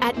At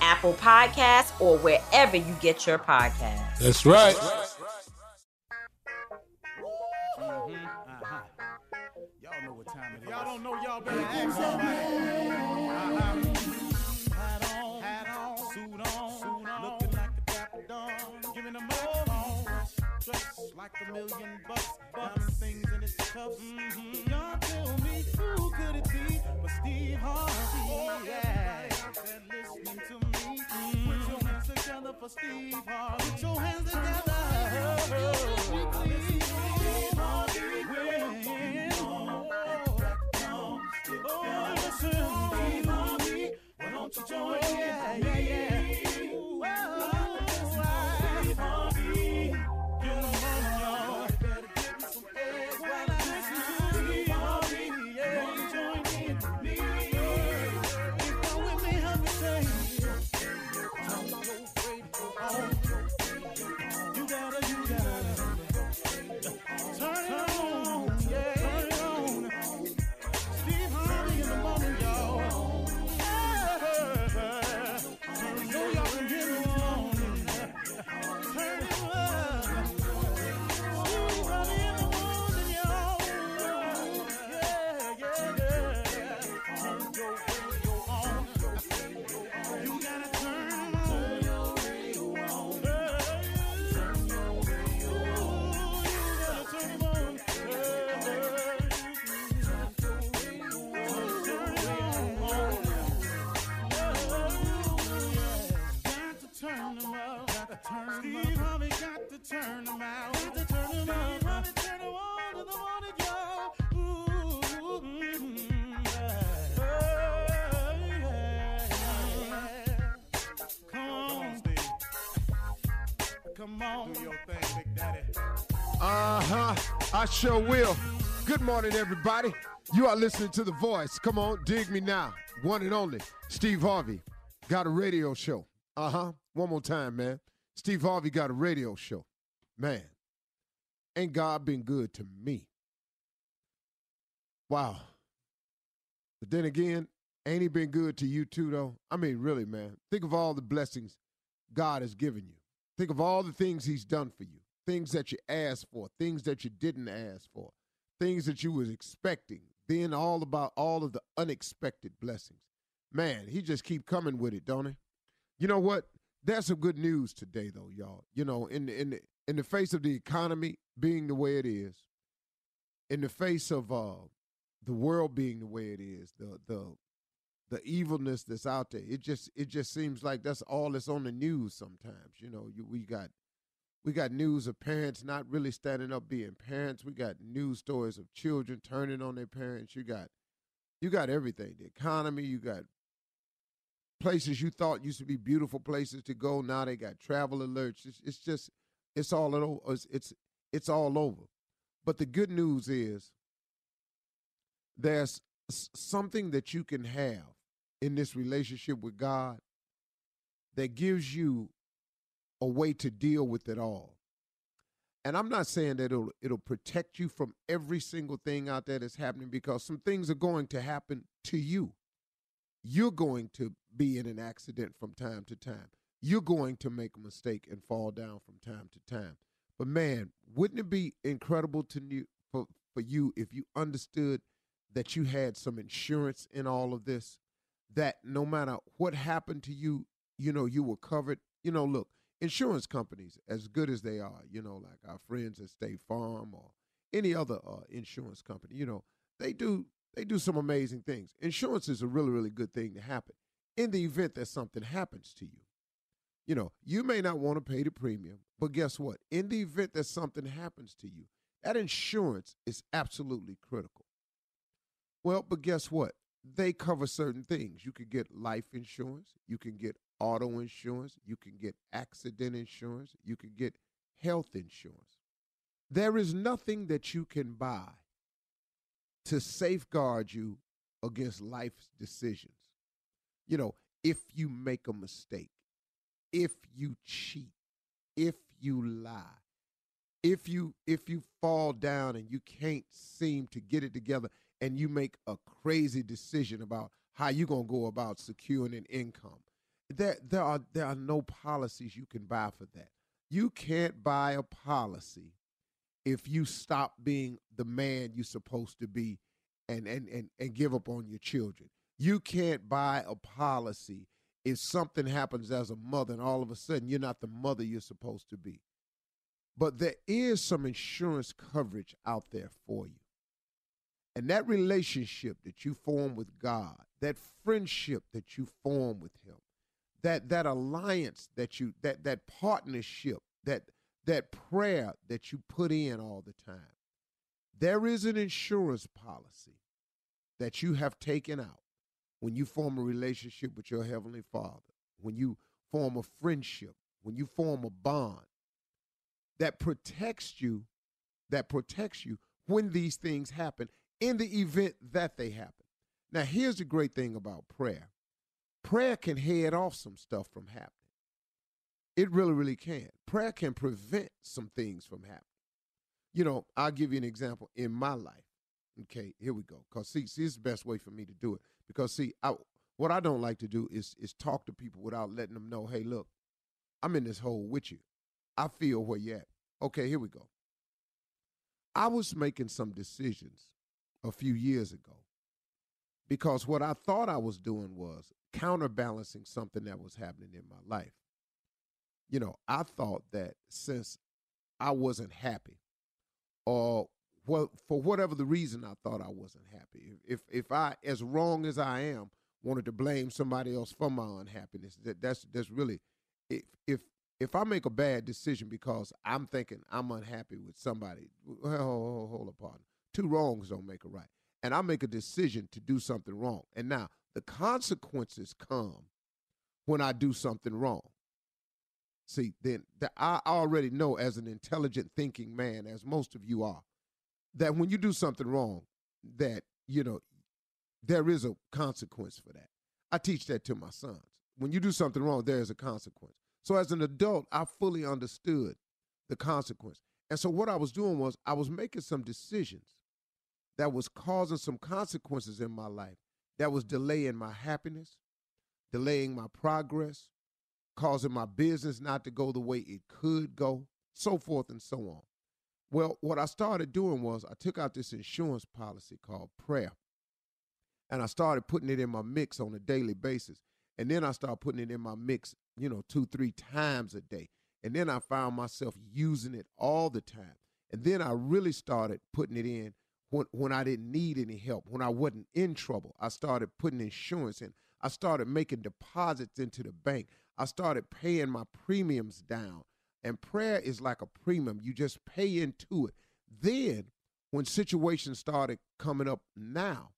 Apple Podcasts, or wherever you get your podcasts. That's right. Mm-hmm. Uh-huh. Y'all know what time it is. Y'all don't know, y'all better act all right. Uh-huh. Hat on, suit on, looking like the Papa Don, giving them all on, dressed like $1 million, diamond things in his cups. Mm-hmm. Y'all tell me, who could it be but Steve Harvey? Oh, yeah. Listening to me, put your hands together for Steve Harvey. Put your hands together. Steve Harvey, why don't you join me? Yeah. Steve Harvey, you know y'all better get me some eggs while I listen to Steve Harvey. Why don't you join me? Come on. Do your thing, Big Daddy. Uh-huh. I sure will. Good morning, everybody. You are listening to The Voice. Come on, dig me now. One and only, Steve Harvey. Got a radio show. Uh-huh. One more time, man. Steve Harvey got a radio show. Man, ain't God been good to me? Wow. But then again, ain't he been good to you too, though? I mean, really, man. Think of all the blessings God has given you. Think of all the things he's done for you, things that you asked for, things that you didn't ask for, things that you was expecting, then all about all of the unexpected blessings. Man, he just keep coming with it, don't he? You know what? That's some good news today, though, y'all. You know, in the face of the economy being the way it is, in the face of the world being the way it is, the evilness that's out there, it just seems like that's all that's on the news sometimes. You know, we got news of parents not really standing up being parents. We got news stories of children turning on their parents. You got everything. The economy, you got places you thought used to be beautiful places to go, now they got travel alerts. It's all over. It's all over. But the good news is there's something that you can have in this relationship with God that gives you a way to deal with it all. And I'm not saying that it'll protect you from every single thing out there that's happening, because some things are going to happen to you. You're going to be in an accident from time to time. You're going to make a mistake and fall down from time to time. But, man, wouldn't it be incredible for you if you understood that you had some insurance in all of this, that no matter what happened to you, you know, you were covered? You know, look, insurance companies, as good as they are, you know, like our friends at State Farm or any other insurance company, you know, they do some amazing things. Insurance is a really, really good thing to happen in the event that something happens to you. You know, you may not want to pay the premium, but guess what? In the event that something happens to you, that insurance is absolutely critical. Well, but guess what? They cover certain things. You can get life insurance. You can get auto insurance. You can get accident insurance. You can get health insurance. There is nothing that you can buy to safeguard you against life's decisions. You know, if you make a mistake, if you cheat, if you lie, if you fall down and you can't seem to get it together and you make a crazy decision about how you're going to go about securing an income, there are no policies you can buy for that. You can't buy a policy if you stop being the man you're supposed to be and give up on your children. You can't buy a policy if something happens as a mother and all of a sudden you're not the mother you're supposed to be. But there is some insurance coverage out there for you. And that relationship that you form with God, that friendship that you form with him, that alliance that you, that partnership, that prayer that you put in all the time, there is an insurance policy that you have taken out when you form a relationship with your Heavenly Father, when you form a friendship, when you form a bond that protects you when these things happen, in the event that they happen. Now, here's the great thing about prayer. Prayer can head off some stuff from happening. It really, really can. Prayer can prevent some things from happening. You know, I'll give you an example in my life. Okay, here we go. Because, see, it's the best way for me to do it. Because, see, what I don't like to do is talk to people without letting them know, hey, look, I'm in this hole with you. I feel where you're at. Okay, here we go. I was making some decisions a few years ago because what I thought I was doing was counterbalancing something that was happening in my life. You know, I thought that since I wasn't happy, or well, for whatever the reason I thought I wasn't happy, if I, as wrong as I am, wanted to blame somebody else for my unhappiness, that's really, if I make a bad decision because I'm thinking I'm unhappy with somebody, well, hold up, partner. Two wrongs don't make a right. And I make a decision to do something wrong. And now the consequences come when I do something wrong. See, then I already know, as an intelligent thinking man, as most of you are, that when you do something wrong, that, you know, there is a consequence for that. I teach that to my sons. When you do something wrong, there is a consequence. So as an adult, I fully understood the consequence. And so what I was doing was I was making some decisions that was causing some consequences in my life that was delaying my happiness, delaying my progress, causing my business not to go the way it could go, so forth and so on. Well, what I started doing was I took out this insurance policy called prayer, and I started putting it in my mix on a daily basis. And then I started putting it in my mix, you know, 2-3 times a day. And then I found myself using it all the time. And then I really started putting it in when I didn't need any help, when I wasn't in trouble. I started putting insurance in. I started making deposits into the bank. I started paying my premiums down. And prayer is like a premium. You just pay into it. Then when situations started coming up now,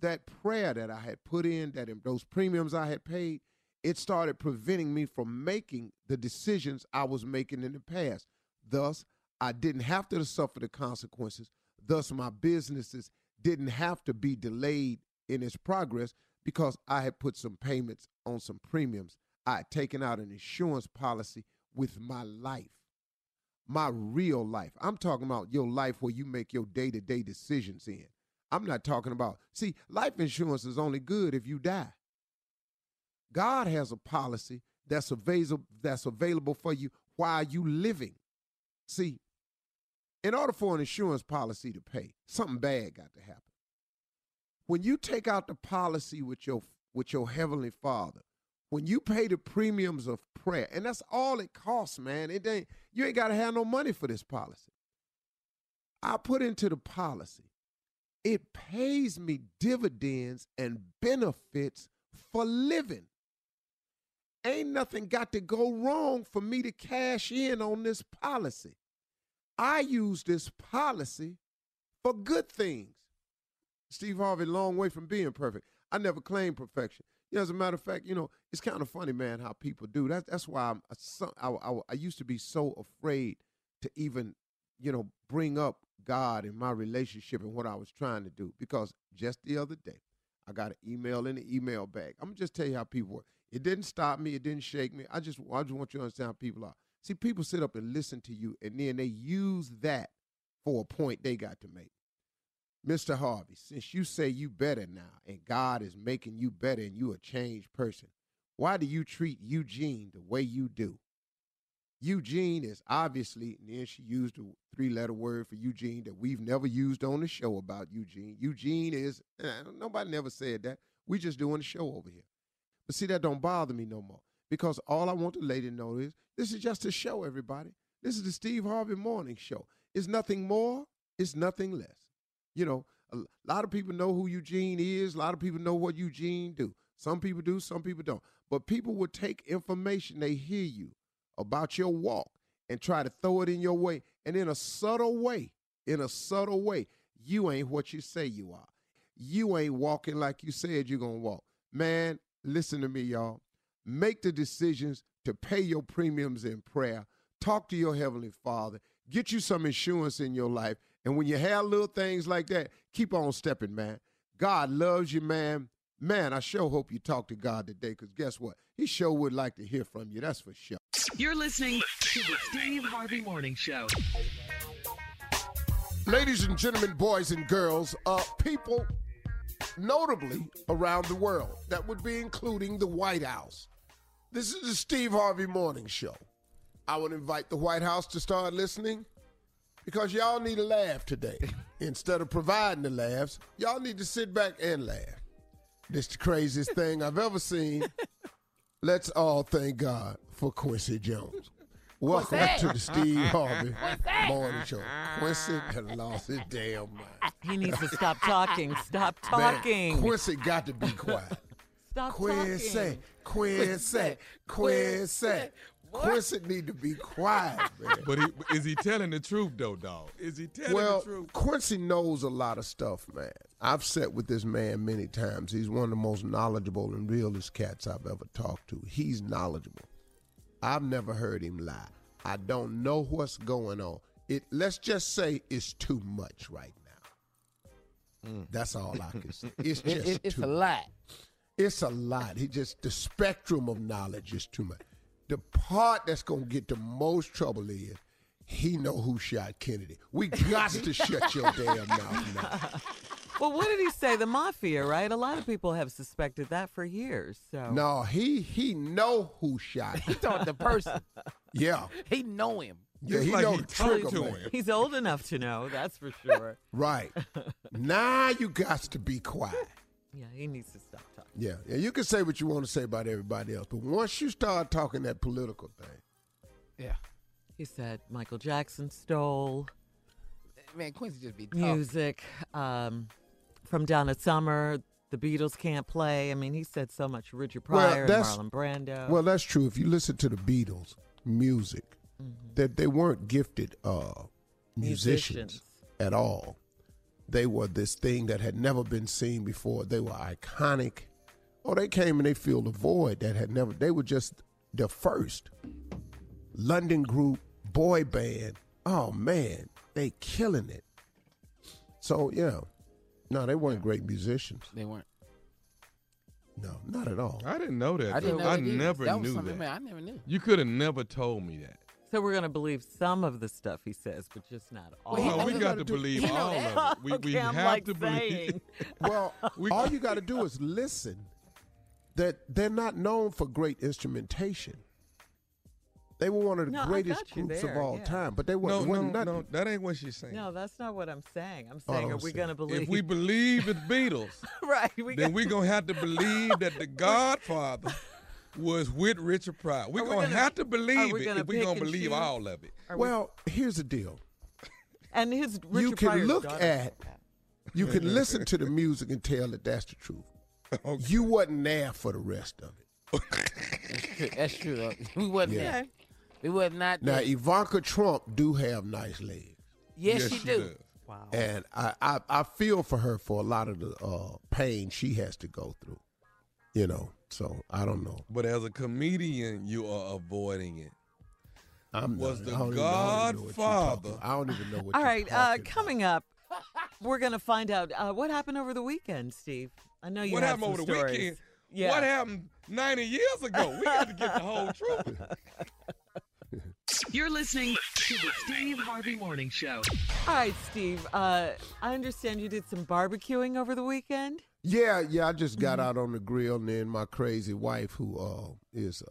that prayer that I had put in, those premiums I had paid, it started preventing me from making the decisions I was making in the past. Thus, I didn't have to suffer the consequences. Thus, my businesses didn't have to be delayed in its progress because I had put some payments on some premiums. I had taken out an insurance policy with my life, my real life. I'm talking about your life where you make your day-to-day decisions in. I'm not talking about, see, life insurance is only good if you die. God has a policy that's available for you while you living. See, in order for an insurance policy to pay, something bad got to happen. When you take out the policy with your Heavenly Father, when you pay the premiums of prayer, and that's all it costs, man. You ain't got to have no money for this policy. I put into the policy. It pays me dividends and benefits for living. Ain't nothing got to go wrong for me to cash in on this policy. I use this policy for good things. Steve Harvey, long way from being perfect. I never claimed perfection. You know, as a matter of fact, you know, it's kind of funny, man, how people do. That's why I used to be so afraid to even, you know, bring up God and my relationship and what I was trying to do. Because just the other day, I got an email in the email bag. I'm going to just tell you how people work. It didn't stop me. It didn't shake me. I just want you to understand how people are. See, people sit up and listen to you, and then they use that for a point they got to make. Mr. Harvey, since you say you better now, and God is making you better and you a changed person, why do you treat Eugene the way you do? Eugene is obviously, and then she used a 3-letter word for Eugene that we've never used on the show about Eugene. Eugene is, nobody never said that. We just doing a show over here. But see, that don't bother me no more because all I want the lady to know is this is just a show, everybody. This is the Steve Harvey Morning Show. It's nothing more. It's nothing less. You know, a lot of people know who Eugene is. A lot of people know what Eugene do. Some people do, some people don't. But people will take information they hear you about your walk and try to throw it in your way. And in a subtle way, you ain't what you say you are. You ain't walking like you said you're going to walk. Man, listen to me, y'all. Make the decisions to pay your premiums in prayer. Talk to your Heavenly Father. Get you some insurance in your life. And when you have little things like that, keep on stepping, man. God loves you, man. Man, I sure hope you talk to God today because guess what? He sure would like to hear from you. That's for sure. You're listening to the Steve Harvey Morning Show. Ladies and gentlemen, boys and girls, people notably around the world, that would be including the White House. This is the Steve Harvey Morning Show. I would invite the White House to start listening because y'all need a laugh today. Instead of providing the laughs, y'all need to sit back and laugh. This is the craziest thing I've ever seen. Let's all thank God for Quincy Jones. Welcome to the Steve Harvey Morning Show. Quincy had lost his damn mind. He needs to stop talking. Stop talking. Man, Quincy got to be quiet. Stop Quincy, talking. Quincy. Quincy need to be quiet, man. But is he telling the truth, though, dog? Is he telling the truth? Well, Quincy knows a lot of stuff, man. I've sat with this man many times. He's one of the most knowledgeable and realest cats I've ever talked to. He's knowledgeable. I've never heard him lie. I don't know what's going on. Let's just say it's too much right now. That's all I can say. It's just too much. It's a lot. The spectrum of knowledge is too much. The part that's going to get the most trouble is he know who shot Kennedy. We got to shut your damn mouth now. Well, what did he say? The mafia, right? A lot of people have suspected that for years. So no, he know who shot. He thought the person. Yeah. He know him. Yeah, he like know the trigger to him. He's old enough to know, that's for sure. Right. Now you got to be quiet. Yeah, he needs to stop talking. Yeah, yeah, you can say what you want to say about everybody else, but once you start talking that political thing. Yeah. He said Michael Jackson stole. Man, Quincy just be tough. Music from Donna Summer. The Beatles can't play. I mean, he said so much. Richard Pryor and Marlon Brando. Well, that's true. If you listen to the Beatles music, that they weren't gifted musicians at all. They were this thing that had never been seen before. They were iconic. Oh, they came and they filled a void that had never. They were just the first London group, boy band. Oh, man, they killing it. So, yeah. No, they weren't great musicians. They weren't. No, not at all. I didn't know that. I never knew. You could have never told me that. So we're going to believe some of the stuff he says, but just not all. Well, we got to believe all of it. We have like to believe. Well, all you got to do is listen. That they're not known for great instrumentation. They were one of the greatest groups of all time, but they weren't. No, that ain't what she's saying. No, that's not what I'm saying. I'm saying, are we going to believe? If we believe the Beatles, right? Then we're going to have to believe that the Godfather was with Richard Pryor. We're going to have to believe it if we're going to believe all of it. Well, here's the deal. And his Richard you can Pryor's look at, you can listen to the music and tell that that's the truth. Okay. You wasn't there for the rest of it. That's true. Though. We wasn't there. We was not there. Now, Ivanka Trump do have nice legs. Yes, she do. Wow. And I feel for her for a lot of the pain she has to go through. You know, so I don't know. But as a comedian, you are avoiding it. Godfather. I don't even know what you're talking about. All right, coming up, we're going to find out what happened over the weekend, Steve. I know you have some stories. What happened over the weekend? Yeah. What happened 90 years ago? We got to get the whole truth. You're listening to the Steve Harvey Morning Show. All right, Steve, I understand you did some barbecuing over the weekend. Yeah, I just got out on the grill, and then my crazy wife, who is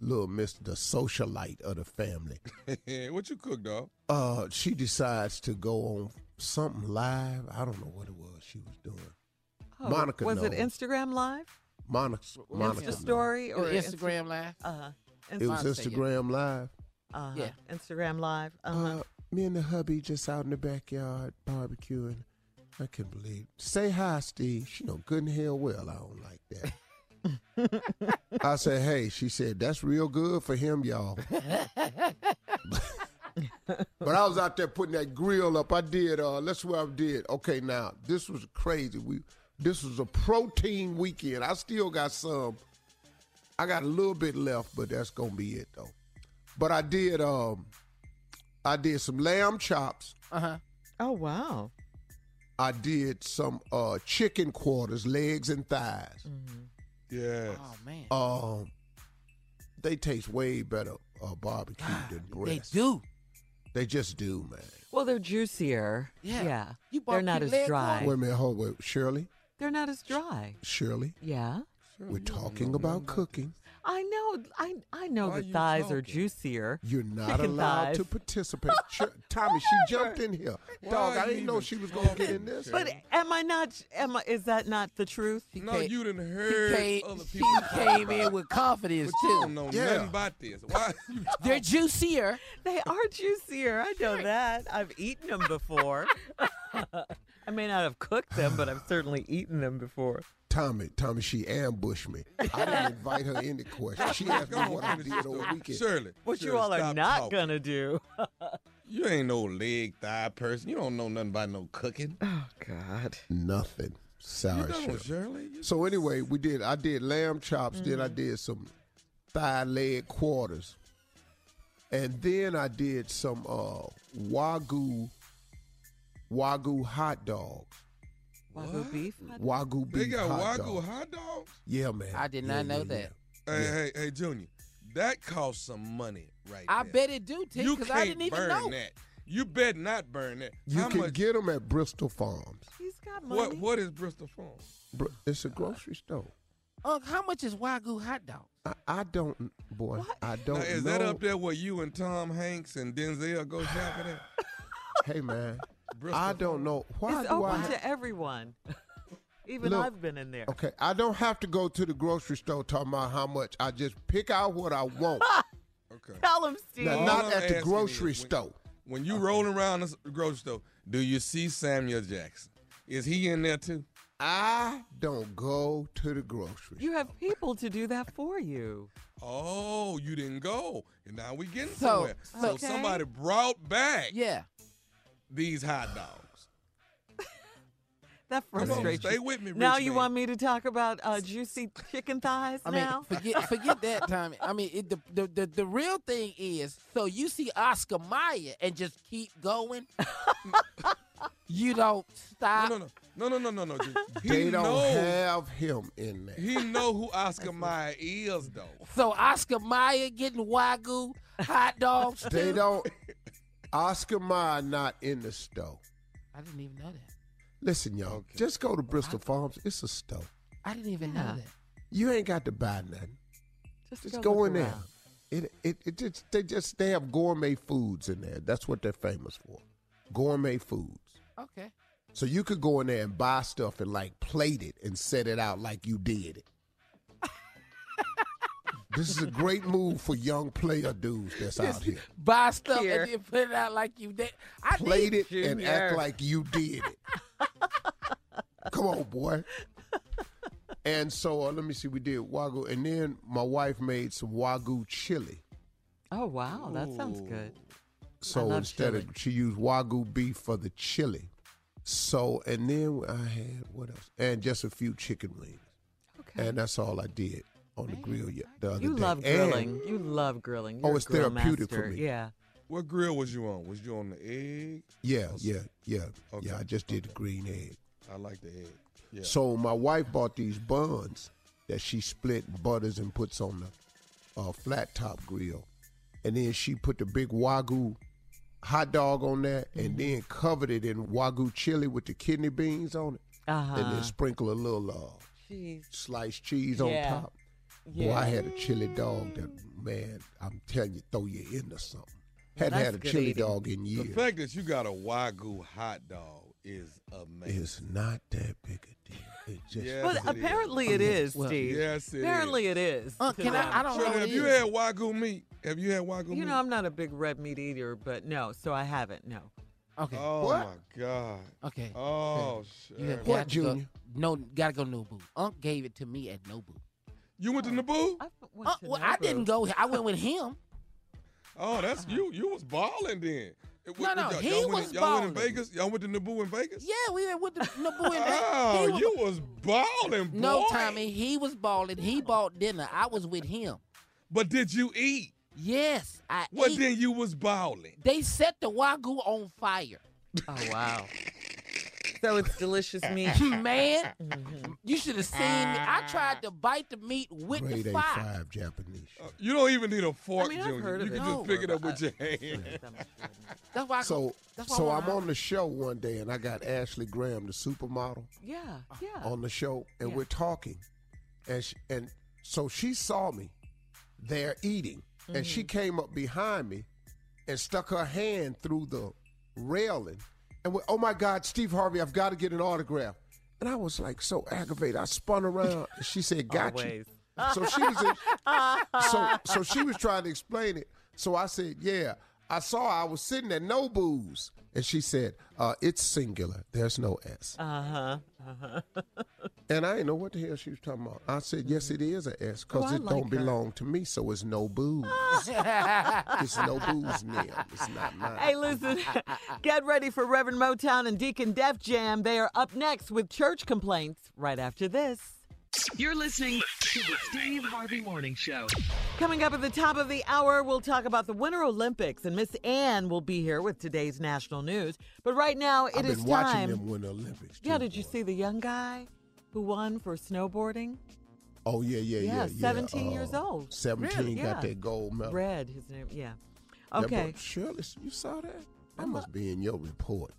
little Mr. the socialite of the family. What you cook, dog? She decides to go on something live. I don't know what it was she was doing. Oh, Monica knows. Was it Instagram Live? Monica Insta Story or Instagram Live? Uh-huh. It was Instagram Live. Uh-huh. Yeah, Instagram Live. Uh-huh. Me and the hubby just out in the backyard barbecuing. I can't believe. Say hi, Steve. She know good and hell well I don't like that. I said, hey. She said, that's real good for him, y'all. But I was out there putting that grill up. I did. That's what I did. Okay, now this was crazy. This was a protein weekend. I still got some. I got a little bit left, but that's gonna be it though. But I did. I did some lamb chops. Uh huh. Oh wow. I did some chicken quarters, legs and thighs. Mm-hmm. Yes. Oh, man. They taste way better barbecue than breast. They do. They just do, man. Well, they're juicier. Yeah. You they're not as dry. Wait a minute. Hold on. Shirley? They're not as dry. Shirley? Yeah? We're talking about cooking. I know. I know the thighs are juicier. You're not allowed to participate. Tommy, she jumped in here. Dog, I didn't know she was going to get in this. But am I not? Is that not the truth? No, you didn't heard other people. She came in with confidence, too. You don't know nothing about this. Why? They're juicier. They are juicier. I know that. I've eaten them before. I may not have cooked them, but I've certainly eaten them before. Tommy, she ambushed me. I didn't invite her in the question. She asked me what I did over the weekend. Shirley. What you all are not going to do. You ain't no leg thigh person. You don't know nothing about no cooking. Oh, God. Nothing. Sorry, Shirley. So anyway, I did lamb chops. Mm-hmm. Then I did some thigh leg quarters. And then I did some Wagyu hot dogs. Wagyu beef? Wagyu beef. They got Wagyu hot dogs? Yeah, man. I did not know that. Yeah. Hey, Junior, that costs some money right now. I bet it do, T, because I didn't even know. You can't burn that. You bet not burn that. You can get them at Bristol Farms. He's got got money. What is Bristol Farms? It's a grocery store. How much is Wagyu hot dog? I don't know. Is that up there where you and Tom Hanks and Denzel go shopping at? Hey, man. Bristol I don't know. Why it's do open I to everyone. Even look, I've been in there. Okay, I don't have to go to the grocery store talking about how much. I just pick out what I want. Okay. Tell them, Steve. Now, not at the grocery store. When you roll around the grocery store, do you see Samuel Jackson? Is he in there too? I don't go to the grocery. You have people to do that for you. Oh, you didn't go. And now we're getting somewhere. So okay. Somebody brought back these hot dogs. That frustrates you. Stay with me, Rich Now you man. Want me to talk about juicy chicken thighs now? Forget that, Tommy. I mean, the real thing is, so you see Oscar Mayer and just keep going? You don't stop. No. They don't have him in there. He know who Oscar Mayer is, though. So Oscar Mayer getting Wagyu hot dogs. They don't. Oscar Mayer not in the store. I didn't even know that. Listen, y'all, just go to Bristol Farms. It's a store. I didn't even know that. You ain't got to buy nothing. Just go in there. They have gourmet foods in there. That's what they're famous for. Gourmet foods. Okay. So you could go in there and buy stuff and like plate it and set it out like you did it. This is a great move for young player dudes that's just out here. Buy stuff and then put it out like you did. Plate it and act like you did it. Come on, boy. And so let me see, we did Wagyu, and then my wife made some Wagyu chili. Oh wow, that sounds good. So instead of she used Wagyu beef for the chili. So, and then I had, what else? And just a few chicken wings. Okay. And that's all I did on the grill the other day. You love grilling. You're it's therapeutic master. For me. Yeah. What grill was you on? Was you on the egg? Yeah. Okay. Yeah, I just did the green egg. I like the egg. Yeah. So my wife bought these buns that she split and butters and puts on the flat top grill. And then she put the big Wagyu hot dog on that and then covered it in Wagyu chili with the kidney beans on it. And then sprinkle a little sliced cheese on top. Yeah. Boy, I had a chili dog that, man, I'm telling you, throw you into something. Hadn't had a chili dog in years. The fact that you got a Wagyu hot dog is amazing. It's not that big a deal. Apparently it is, Steve. Yes, it is. I don't know. Have you had Wagyu meat? You know, I'm not a big red meat eater, but I haven't. No. Okay. Oh, my God. Okay. Oh, shit. What, Junior? No, gotta go Nobu. Unc gave it to me at Nobu. You went to Nobu? I went to Nobu. I didn't go. I went with him. Oh, that's you. You was balling then. He was balling. Y'all went in Vegas? Y'all went to Nobu in Vegas? Yeah, we went to Nobu in Vegas. You was balling, boy. No, Tommy, he was balling. He bought dinner. I was with him. But did you eat? Yes, I ate. Well, then you was balling. They set the Wagyu on fire. Oh, wow. So it's delicious meat. Man, you should have seen me. I tried to bite the meat with the fire. Grade A5 Japanese. You don't even need a fork, Junior. You can just pick it up with your hand. That's why I'm on the show one day, and I got Ashley Graham, the supermodel, on the show, and we're talking. And so she saw me there eating, and she came up behind me and stuck her hand through the railing. And oh, my God, Steve Harvey, I've got to get an autograph. And I was like so aggravated. I spun around. And she said, got you. So she was so she was trying to explain it. So I said, yeah, I saw her. I was sitting at Nobu's. And she said, it's singular. There's no S. And I didn't know what the hell she was talking about. I said, yes, it is an S because it don't belong to me, so it's Nobu's. It's Nobu's now. It's not mine. Hey, listen, get ready for Reverend Motown and Deacon Def Jam. They are up next with church complaints right after this. You're listening to the Steve Harvey Morning Show. Coming up at the top of the hour, we'll talk about the Winter Olympics, and Miss Ann will be here with today's national news. But right now, it is time. I've been watching them Winter Olympics. Yeah, did you see the young guy who won for snowboarding? Oh, yeah. 17 years old. 17 got that gold medal. Red, his name, Okay. Shirley, you saw that? That must be in your report.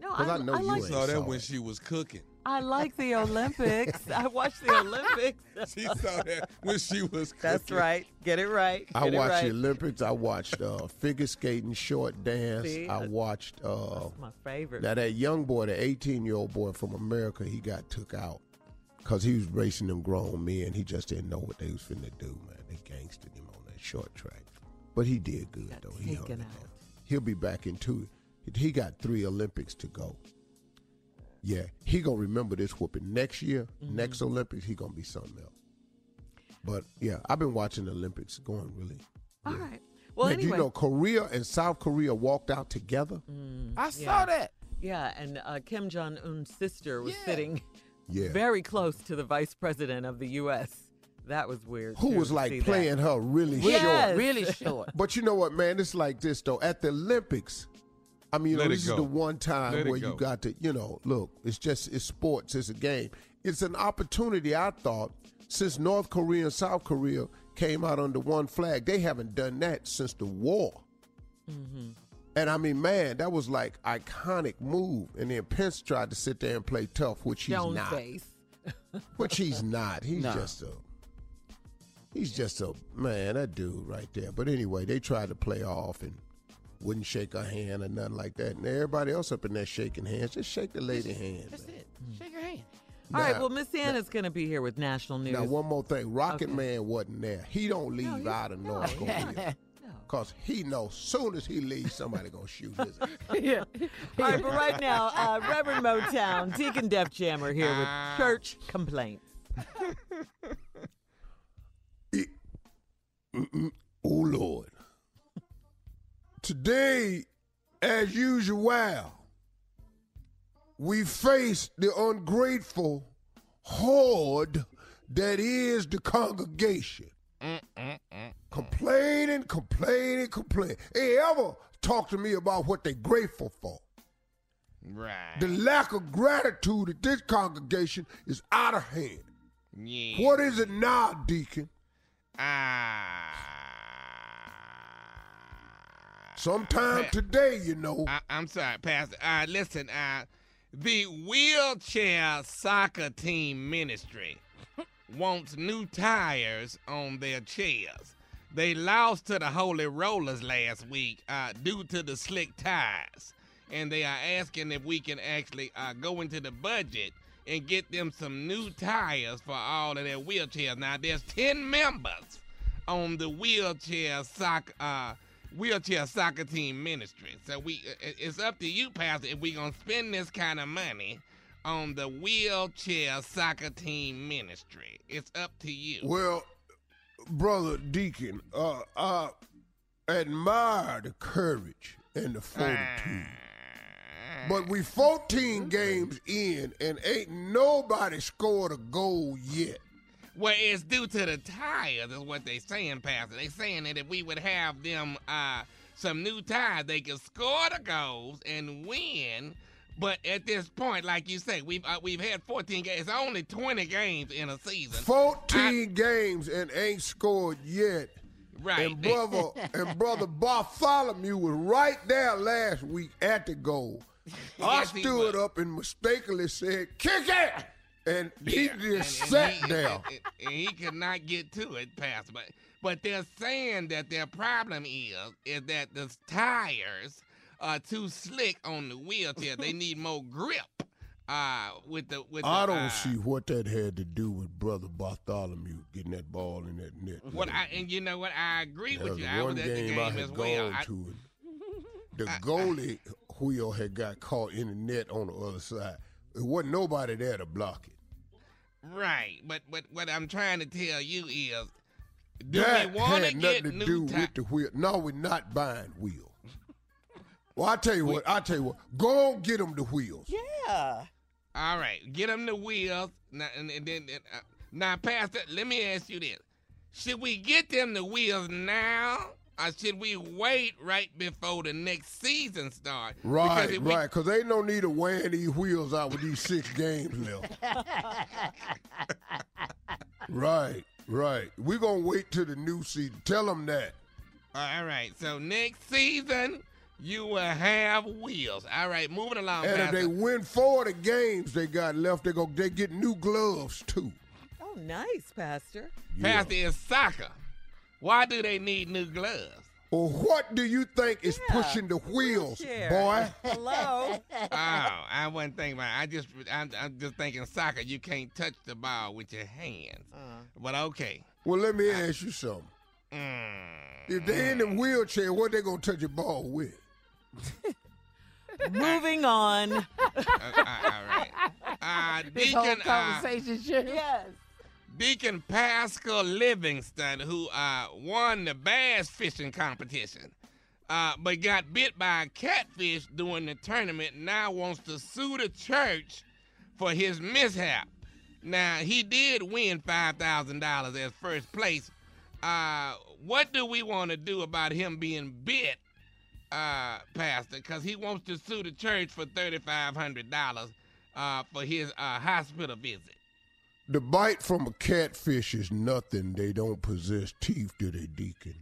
No, I like saw that when she was cooking. I like the Olympics. I watched the Olympics. She saw that when she was cooking. That's right. Get it right. I watched the Olympics. I watched figure skating, short dance. See, I watched. That's my favorite. Now, that young boy, the 18-year-old boy from America, he got took out because he was racing them grown men. He just didn't know what they was finna do, man. They gangstered him on that short track. But he did good, though. He hung in there. He'll be back in two. He got 3 Olympics to go. Yeah, he gonna remember this whooping next year. Mm-hmm. Next Olympics, he gonna be something else. But yeah, I've been watching the Olympics going really. Yeah. All right. Well, man, anyway, you know, Korea and South Korea walked out together. I saw that. Yeah, and Kim Jong Un's sister was sitting very close to the vice president of the U.S. That was weird. Who was like playing her really short. Really short. But you know what, man? It's like this, though. At the Olympics, I mean, you know, this is the one time where you got to, you know, look, it's just, it's sports, it's a game. It's an opportunity, I thought, since North Korea and South Korea came out under one flag. They haven't done that since the war. Mm-hmm. And I mean, man, that was like iconic move. And then Pence tried to sit there and play tough, which he's not. Which he's not. He's just a... He's just a, man, that dude right there. But anyway, they tried to play off and wouldn't shake her hand or nothing like that. And everybody else up in there shaking hands. Just shake the lady's hand. That's it. Shake her hand. All right, well, Miss Anna's going to be here with National News. Now, one more thing. Rocket Man wasn't there. He don't leave out of North Korea. Because he knows soon as he leaves, somebody going to shoot his ass. All right, but right now, Reverend Motown, Deacon Def Jam are here with Church Complaint. Oh, Lord. Today, as usual, we face the ungrateful horde that is the congregation. Complaining, complaining, complaining. They ever talk to me about what they're grateful for. Right. The lack of gratitude at this congregation is out of hand. Yeah. What is it now, Deacon? Sometime today, you know. I'm sorry, Pastor. Listen, the wheelchair soccer team ministry wants new tires on their chairs. They lost to the Holy Rollers last week due to the slick tires, and they are asking if we can actually go into the budget and get them some new tires for all of their wheelchairs. Now, there's 10 members on the wheelchair soccer team ministry. So it's up to you, Pastor, if we're going to spend this kind of money on the wheelchair soccer team ministry. It's up to you. Well, Brother Deacon, I admire the courage and the fortitude. But we 14 games in, and ain't nobody scored a goal yet. Well, it's due to the tires is what they saying, Pastor. They saying that if we would have them some new tires, they could score the goals and win. But at this point, like you say, we've had 14 games. It's only 20 games in a season. 14 games and ain't scored yet. Right. And brother Bartholomew was right there last week at the goal. I stood up and mistakenly said, "Kick it!" And he just sat there. And he could not get to it, Pastor. But they're saying that their problem is that the tires are too slick on the wheelchair. They need more grip. I don't see what that had to do with Brother Bartholomew getting that ball in that net. Well, and you know what? I agree with you. I was at the game as well. The goalie wheel had got caught in the net on the other side. It wasn't nobody there to block it. Right, but what I'm trying to tell you is, we want to get new with the wheel. No, we're not buying wheels. Well, I tell you what. Go on, get them the wheels. Yeah. All right, get them the wheels. Now, and then, Pastor, let me ask you this: should we get them the wheels now? Or should we wait right before the next season starts? Right, because they don't need to wear these wheels out with these 6 games left. Right. We're going to wait till the new season. Tell them that. All right, so next season, You will have wheels. All right, moving along. And Pastor, if they win 4 of the games they got left, they get new gloves too. Oh, nice, Pastor. Yeah. Pastor, is soccer. Why do they need new gloves? Well, what do you think is pushing the wheels, boy? Hello. Oh, I wasn't thinking about it. I'm just thinking soccer. You can't touch the ball with your hands. But okay. Well, let me ask you something. If they in the wheelchair, what they gonna touch the ball with? Moving on. All right. This whole conversation, yes. Deacon Pascal Livingston, who won the bass fishing competition, but got bit by a catfish during the tournament, now wants to sue the church for his mishap. Now, he did win $5,000 as first place. What do we want to do about him being bit, Pastor? Because he wants to sue the church for $3,500 for his hospital visit. The bite from a catfish is nothing. They don't possess teeth, do they, Deacon?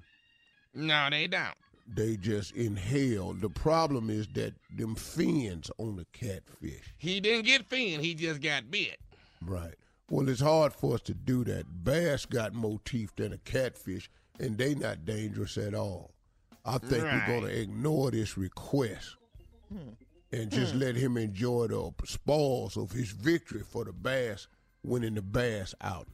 No, they don't. They just inhale. The problem is that them fins on the catfish. He didn't get fin. He just got bit. Right. Well, it's hard for us to do that. Bass got more teeth than a catfish, and they not dangerous at all. I think we're going to ignore this request. And just let him enjoy the spoils of his victory for the bass. Winning the bass outing.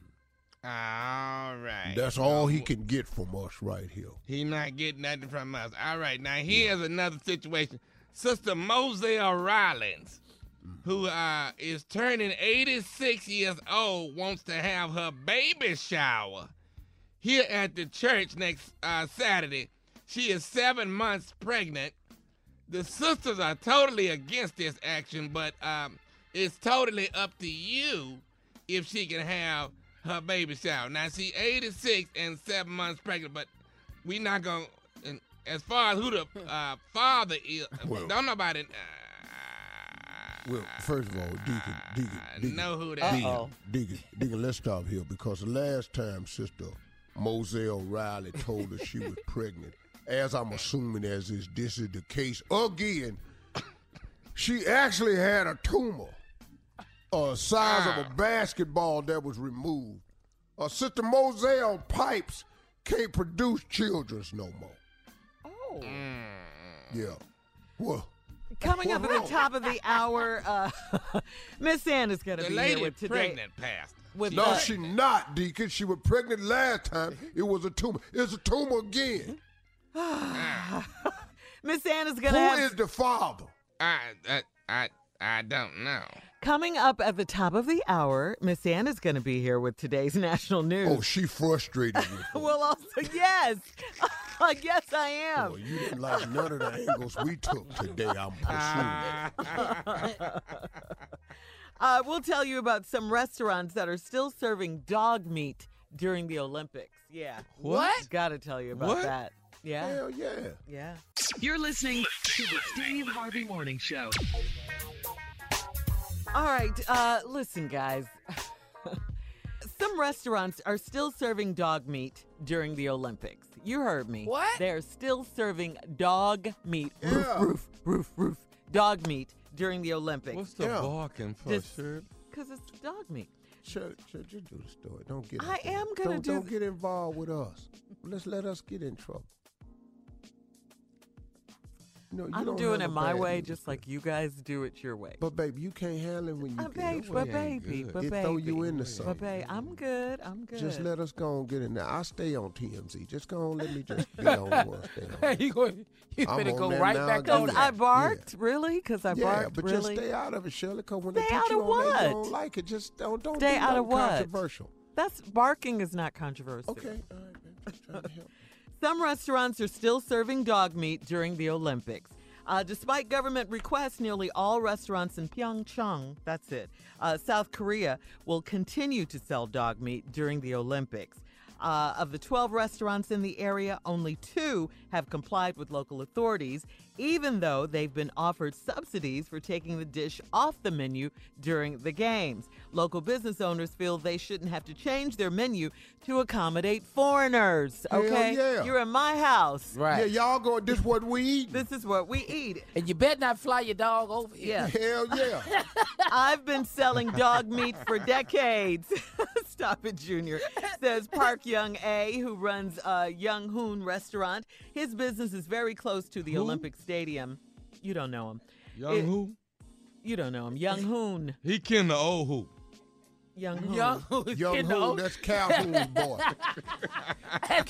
All right. That's all he can get from us right here. He not getting nothing from us. All right. Now, here's another situation. Sister Moselle Rollins, who is turning 86 years old, wants to have her baby shower here at the church next Saturday. She is 7 months pregnant. The sisters are totally against this action, but it's totally up to you if she can have her baby shower. Now, she's 86 and 7 months pregnant, but we not going to, as far as who the father is, don't nobody. Well, first of all, Deacon. Know who that is. Deacon, let's stop here, because the last time Sister Moselle Riley told us she was pregnant, as I'm assuming as this is the case, again, she actually had a tumor. Size of a basketball that was removed. Sister Moselle Pipes can't produce children no more. Oh. Yeah. Well. Coming up at the top of the hour, Miss Santa's going to be here with today. The lady pregnant, Pastor. No, she's not, Deacon. She was pregnant last time. It was a tumor. It's a tumor again. Miss Santa's going to have... Who is the father? I don't know. Coming up at the top of the hour, Miss Anna's going to be here with today's national news. Oh, she frustrated me. Well, also, yes, I am. Well, you didn't like none of the angles we took today. I'm pursuing it. We'll tell you about some restaurants that are still serving dog meat du'ring the Olympics. Yeah. What? Got to tell you about that. Yeah. Hell yeah. Yeah. You're listening to the Steve Harvey Morning Show. All right, listen, guys. Some restaurants are still serving dog meat during the Olympics. You heard me. What? They're still serving dog meat. Yeah. Roof. Dog meat during the Olympics. What's the barking for, sure? Because it's dog meat. Sure, you do the story. Don't get involved. I am going to do... Don't get involved with us. Let us get in trouble. No, I'm doing it my way, just like you guys do it your way. But, baby, you can't handle it when you get it. It throw you in the sun. But, baby, I'm good. Just let us go and get in there. I stay on TMZ. Just go and let me just be on one. You better go right back on it. I barked, really? Because I barked, really? Yeah, but just stay out of it, Shirley, because when they put you on, they don't like it. Just don't do nothing controversial. That's barking is not controversial. Okay, all right, man. I'm trying to help. Some restaurants are still serving dog meat during the Olympics. Despite government requests, nearly all restaurants in Pyeongchang, South Korea, will continue to sell dog meat during the Olympics. Of the 12 restaurants in the area, only 2 have complied with local authorities, even though they've been offered subsidies for taking the dish off the menu during the games. Local business owners feel they shouldn't have to change their menu to accommodate foreigners. Okay? Hell yeah. You're in my house. Right. Yeah, y'all go, this is what we eat. This is what we eat. And you better not fly your dog over here. Yeah. Hell yeah. I've been selling dog meat for decades. Stop it, Junior, says Park Young A, who runs Young Hoon Restaurant. His business is very close to the Olympic Stadium. You don't know him. Young Hoon? You don't know him. Young Hoon. He kin the old Hoon. Young Hoon. Young Hoon, that's Calhoun's boy.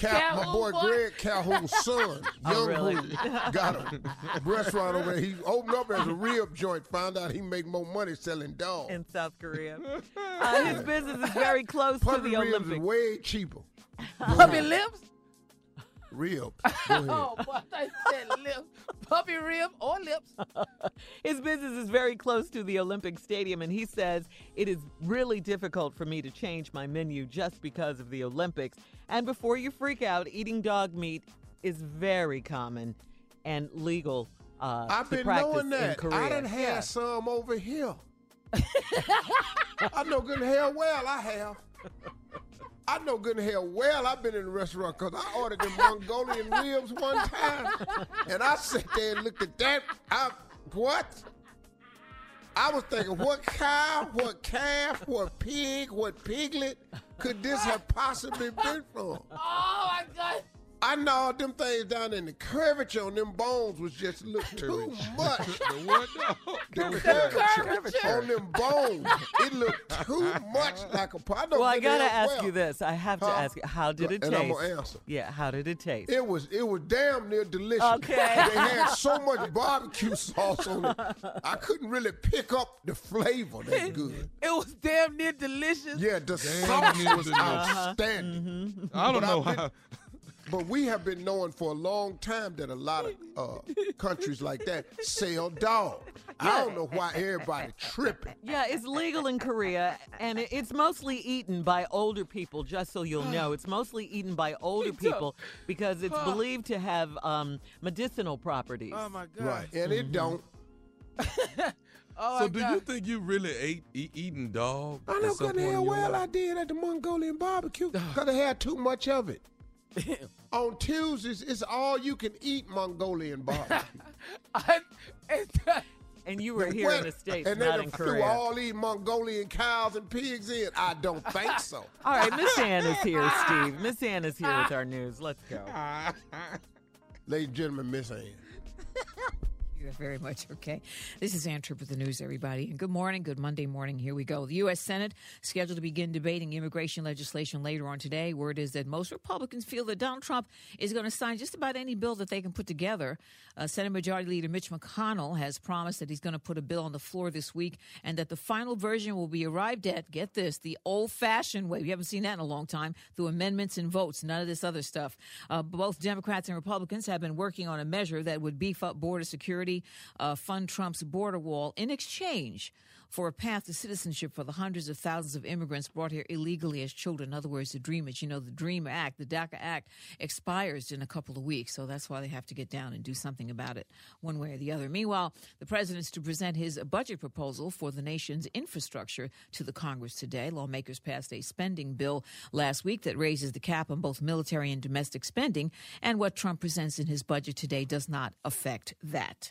My boy Greg Calhoun's son. Young Hoon. Got him. Restaurant over there. He opened up as a rib joint, found out he made more money selling dogs. In South Korea. His business is very close to the Olympics. Ribs is way cheaper. Puppy lips? Rib. Oh, boy, I said lips. Puppy rib or lips. His business is very close to the Olympic Stadium, and he says, it is really difficult for me to change my menu just because of the Olympics. And before you freak out, eating dog meat is very common and legal to practice in Korea. I've been knowing that. I done had some over here. I know good and hell well I have. I know good and hell well I've been in a restaurant because I ordered them Mongolian ribs one time, and I sat there and looked at that. I was thinking, what cow, what calf, what pig, what piglet could this have possibly been from? Oh, my God. I gnawed them things down, and the curvature on them bones was just looked too much. The curvature on them bones, it looked too much like a pot. Well, I gotta ask you this. I have to ask you, how did it taste? And I'm gonna answer. Yeah, how did it taste? It was damn near delicious. Okay. They had so much barbecue sauce on it, I couldn't really pick up the flavor that good. It was damn near delicious. Yeah, the sauce was outstanding. Mm-hmm. I don't know how. But we have been knowing for a long time that a lot of countries like that sell dogs. Yeah. I don't know why everybody tripping. Yeah, it's legal in Korea, and it's mostly eaten by older people, just so you'll know. It's mostly eaten by older people because it's believed to have medicinal properties. Oh, my God. Right, and it don't. So do you think you really eating dog? I know good hell well I did at the Mongolian barbecue because I had too much of it. On Tuesdays, it's all you can eat Mongolian barbecue. And you were here in the States, not in Korea. And they threw all these Mongolian cows and pigs in. I don't think so. All right, Miss Ann is here, Steve. Miss Ann is here with our news. Let's go. Ladies and gentlemen, Miss Ann. You're very much okay. This is Ann Tripp with the news, everybody. And good morning. Good Monday morning. Here we go. The U.S. Senate scheduled to begin debating immigration legislation later on today. Word is that most Republicans feel that Donald Trump is going to sign just about any bill that they can put together. Senate Majority Leader Mitch McConnell has promised that he's going to put a bill on the floor this week and that the final version will be arrived at, get this, the old-fashioned way. We haven't seen that in a long time, through amendments and votes, none of this other stuff. Both Democrats and Republicans have been working on a measure that would beef up border security, fund Trump's border wall in exchange for a path to citizenship for the hundreds of thousands of immigrants brought here illegally as children. In other words, the DREAM Act, the DREAM Act, the DACA Act expires in a couple of weeks. So that's why they have to get down and do something about it one way or the other. Meanwhile, the president's to present his budget proposal for the nation's infrastructure to the Congress today. Lawmakers passed a spending bill last week that raises the cap on both military and domestic spending. And what Trump presents in his budget today does not affect that.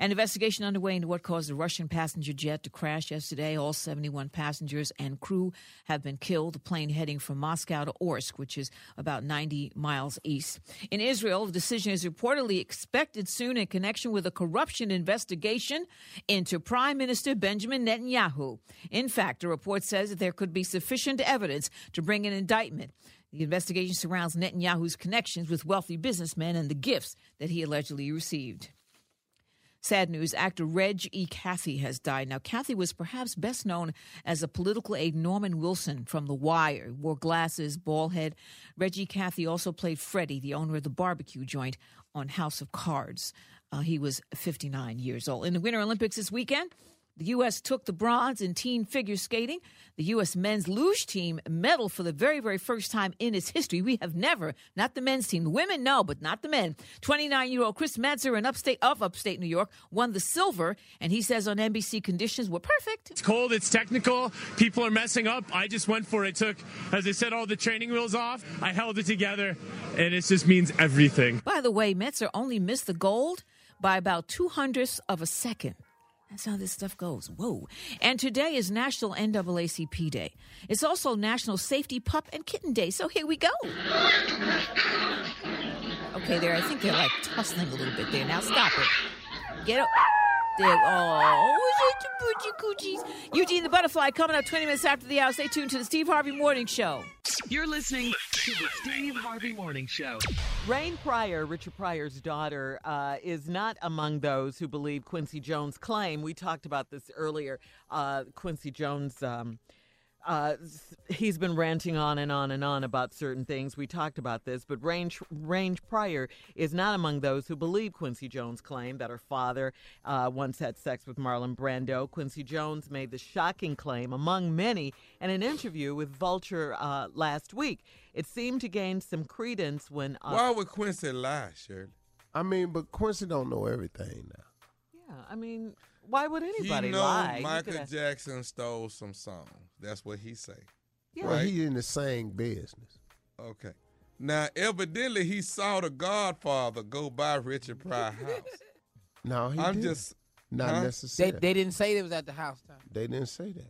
An investigation underway into what caused a Russian passenger jet to crash yesterday. All 71 passengers and crew have been killed. The plane heading from Moscow to Orsk, which is about 90 miles east. In Israel, the decision is reportedly expected soon in connection with a corruption investigation into Prime Minister Benjamin Netanyahu. In fact, a report says that there could be sufficient evidence to bring an indictment. The investigation surrounds Netanyahu's connections with wealthy businessmen and the gifts that he allegedly received. Sad news, actor Reg E. Cathy has died. Now, Cathy was perhaps best known as a political aide Norman Wilson from The Wire. Wore glasses, bald head. Reg E. Cathy also played Freddie, the owner of the barbecue joint on House of Cards. He was 59 years old. In the Winter Olympics this weekend, The U.S. took the bronze in teen figure skating. The U.S. men's luge team medaled for the very, very first time in its history. We have never, not the men's team. The women, no, but not the men. 29-year-old Chris Metzer upstate New York won the silver, and he says on NBC conditions were perfect. It's cold. It's technical. People are messing up. I just went for it. Took, as I said, all the training wheels off. I held it together, and it just means everything. By the way, Metzer only missed the gold by about 0.02 of a second. That's how this stuff goes. Whoa. And today is National NAACP Day. It's also National Safety Pup and Kitten Day. So here we go. Okay, there. I think they're like tussling a little bit there. Now stop it. Get up. There. Oh, coochie coochies. Eugene the Butterfly coming up 20 minutes after the hour. Stay tuned to the Steve Harvey Morning Show. You're listening to the Steve Harvey Morning Show. Rain Pryor, Richard Pryor's daughter, is not among those who believe Quincy Jones' claim. We talked about this earlier. Quincy Jones, he's been ranting on and on and on about certain things. We talked about this, but Rain Pryor is not among those who believe Quincy Jones' claim that her father once had sex with Marlon Brando. Quincy Jones made the shocking claim, among many, in an interview with Vulture last week. It seemed to gain some credence when... Why would Quincy lie, Shirley? I mean, but Quincy don't know everything now. Yeah, I mean... Why would anybody lie? Michael Jackson stole some songs. That's what he say. Yeah. Well, he in the same business. Okay. Now, evidently, he saw the Godfather go by Richard Pryor house. No, he didn't. Not necessarily. They didn't say they was at the house. Though. They didn't say that.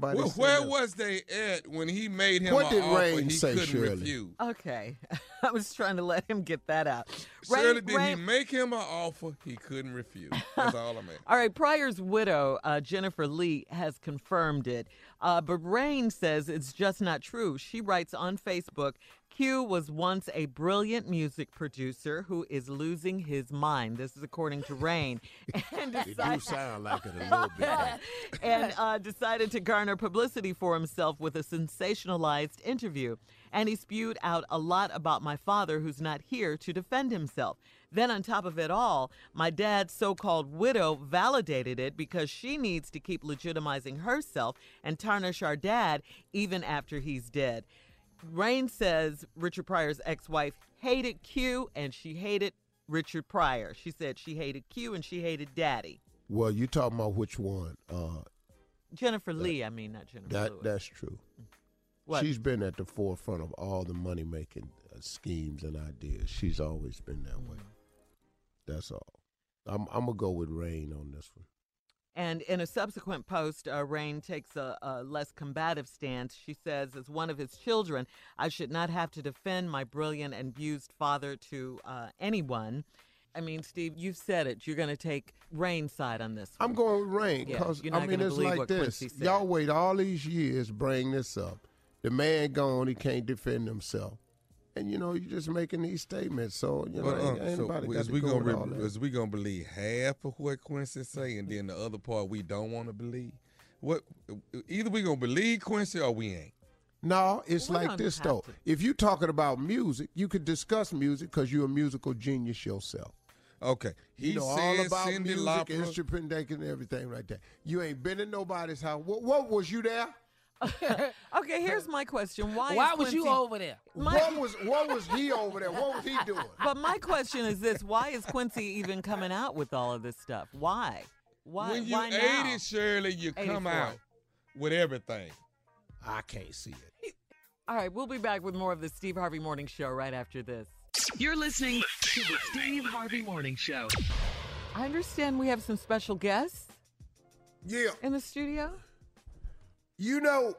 Well, where was they at when he made him an offer he couldn't refuse? Okay. I was trying to let him get that out. Shirley, did he make him an offer he couldn't refuse? That's all I meant. All right. Pryor's widow, Jennifer Lee, has confirmed it. But Rain says it's just not true. She writes on Facebook, Q was once a brilliant music producer who is losing his mind. This is according to Rain. And you sound like it a little bit. And decided to garner publicity for himself with a sensationalized interview. And he spewed out a lot about my father who's not here to defend himself. Then on top of it all, my dad's so-called widow validated it because she needs to keep legitimizing herself and tarnish our dad even after he's dead. Rain says Richard Pryor's ex-wife hated Q and she hated Richard Pryor. She said she hated Q and she hated Daddy. Well, you talking about which one? Jennifer Lee, I mean, not Jennifer Lewis. That's true. What? She's been at the forefront of all the money-making schemes and ideas. She's always been that way. That's all. I'm going to go with Rain on this one. And in a subsequent post, Rain takes a less combative stance. She says, as one of his children, I should not have to defend my brilliant and abused father to anyone. I mean, Steve, you've said it. You're going to take Rain's side on this one. I'm going with Rain because, yeah, I mean, it's like this. Y'all wait all these years, bring this up. The man gone, he can't defend himself. And, you know, you're just making these statements. So, you know, anybody got to go with all that. Is we going to believe half of what Quincy say and then the other part we don't want to believe? What? Either we going to believe Quincy or we ain't. No, it's like this, though. If you're talking about music, you could discuss music because you're a musical genius yourself. Okay. He all about Cindy music, instrument, and everything right there. You ain't been in nobody's house. What was you there? Okay, here's my question. Why was you over there? What was he over there? What was he doing? But my question is this. Why is Quincy even coming out with all of this stuff? Why When you're 80, Shirley, you 84. Come out with everything. I can't see it. All right, we'll be back with more of the Steve Harvey Morning Show right after this. You're listening to the Steve Harvey Morning Show. I understand we have some special guests. Yeah. In the studio. You know,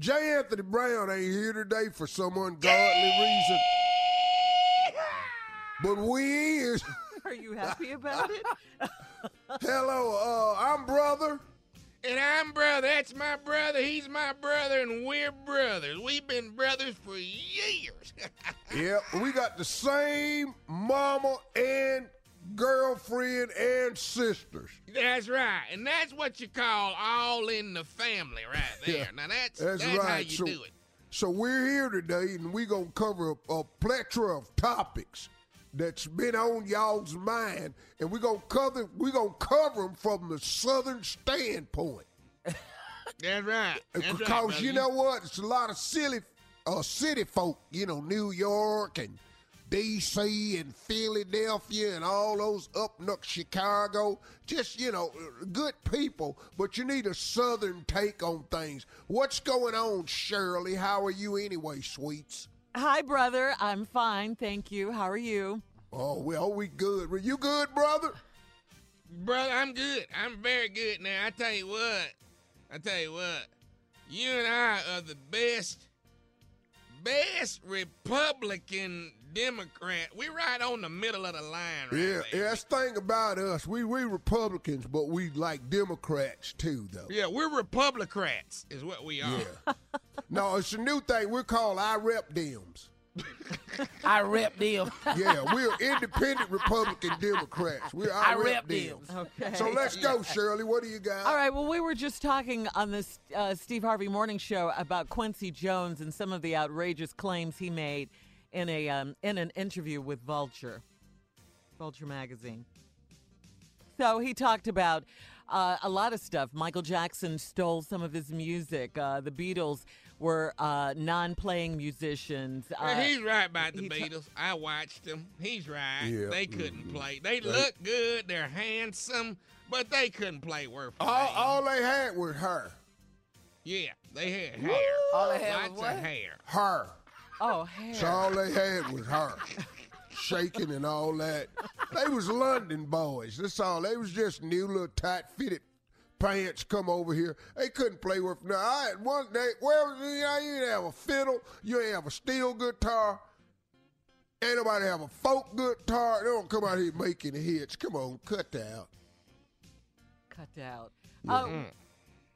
J. Anthony Brown ain't here today for some ungodly reason. But we is. Are you happy about it? Hello, I'm brother. And I'm brother. That's my brother. He's my brother. And we're brothers. We've been brothers for years. Yep, we got the same mama and girlfriend and sisters. That's right. And that's what you call all in the family right there. Yeah, now that's right. How you do it. So we're here today and we're going to cover a plethora of topics. that's been on y'all's mind, and we're gonna cover them from the Southern standpoint. That's right. That's because right, you know what? It's a lot of silly city folk, you know, New York and D.C. and Philadelphia and all those up north, Chicago, just, you know, good people, but you need a Southern take on things. What's going on, Shirley? How are you anyway, sweets? Hi, brother. I'm fine, thank you. How are you? Oh, well, we good. Were you good, brother? Brother, I'm good. I'm very good now. I tell you what, you and I are the best Republican Democrat. We right on the middle of the line right there. Yeah, that's the thing about us. We Republicans, but we like Democrats too, though. Yeah, we're Republicrats is what we are. Yeah. No, it's a new thing. We're called I Rep Dems. I Rep Dems. Yeah, we're independent Republican Democrats. We're I Rep Dems. Okay. So let's go, Shirley. What do you got? All right, well, we were just talking on this Steve Harvey Morning Show about Quincy Jones and some of the outrageous claims he made in a in an interview with Vulture magazine. So he talked about a lot of stuff. Michael Jackson stole some of his music. The Beatles were non-playing musicians. Well, he's right about the Beatles. I watched them. He's right. Yeah. They couldn't play. They look good. They're handsome, but they couldn't play worth playing. All they had was hair. Yeah, they had hair. Woo! All they had was what? Hair. Hair. Oh, hair. So all they had was hair. Shaking and all that. They was London boys. That's all. They was just new little tight-fitted pants come over here. They couldn't play with no. I had one day, well, you didn't have a fiddle. You ain't have a steel guitar. Ain't nobody have a folk guitar. They don't come out here making hits. Come on, cut that out. Mm-hmm.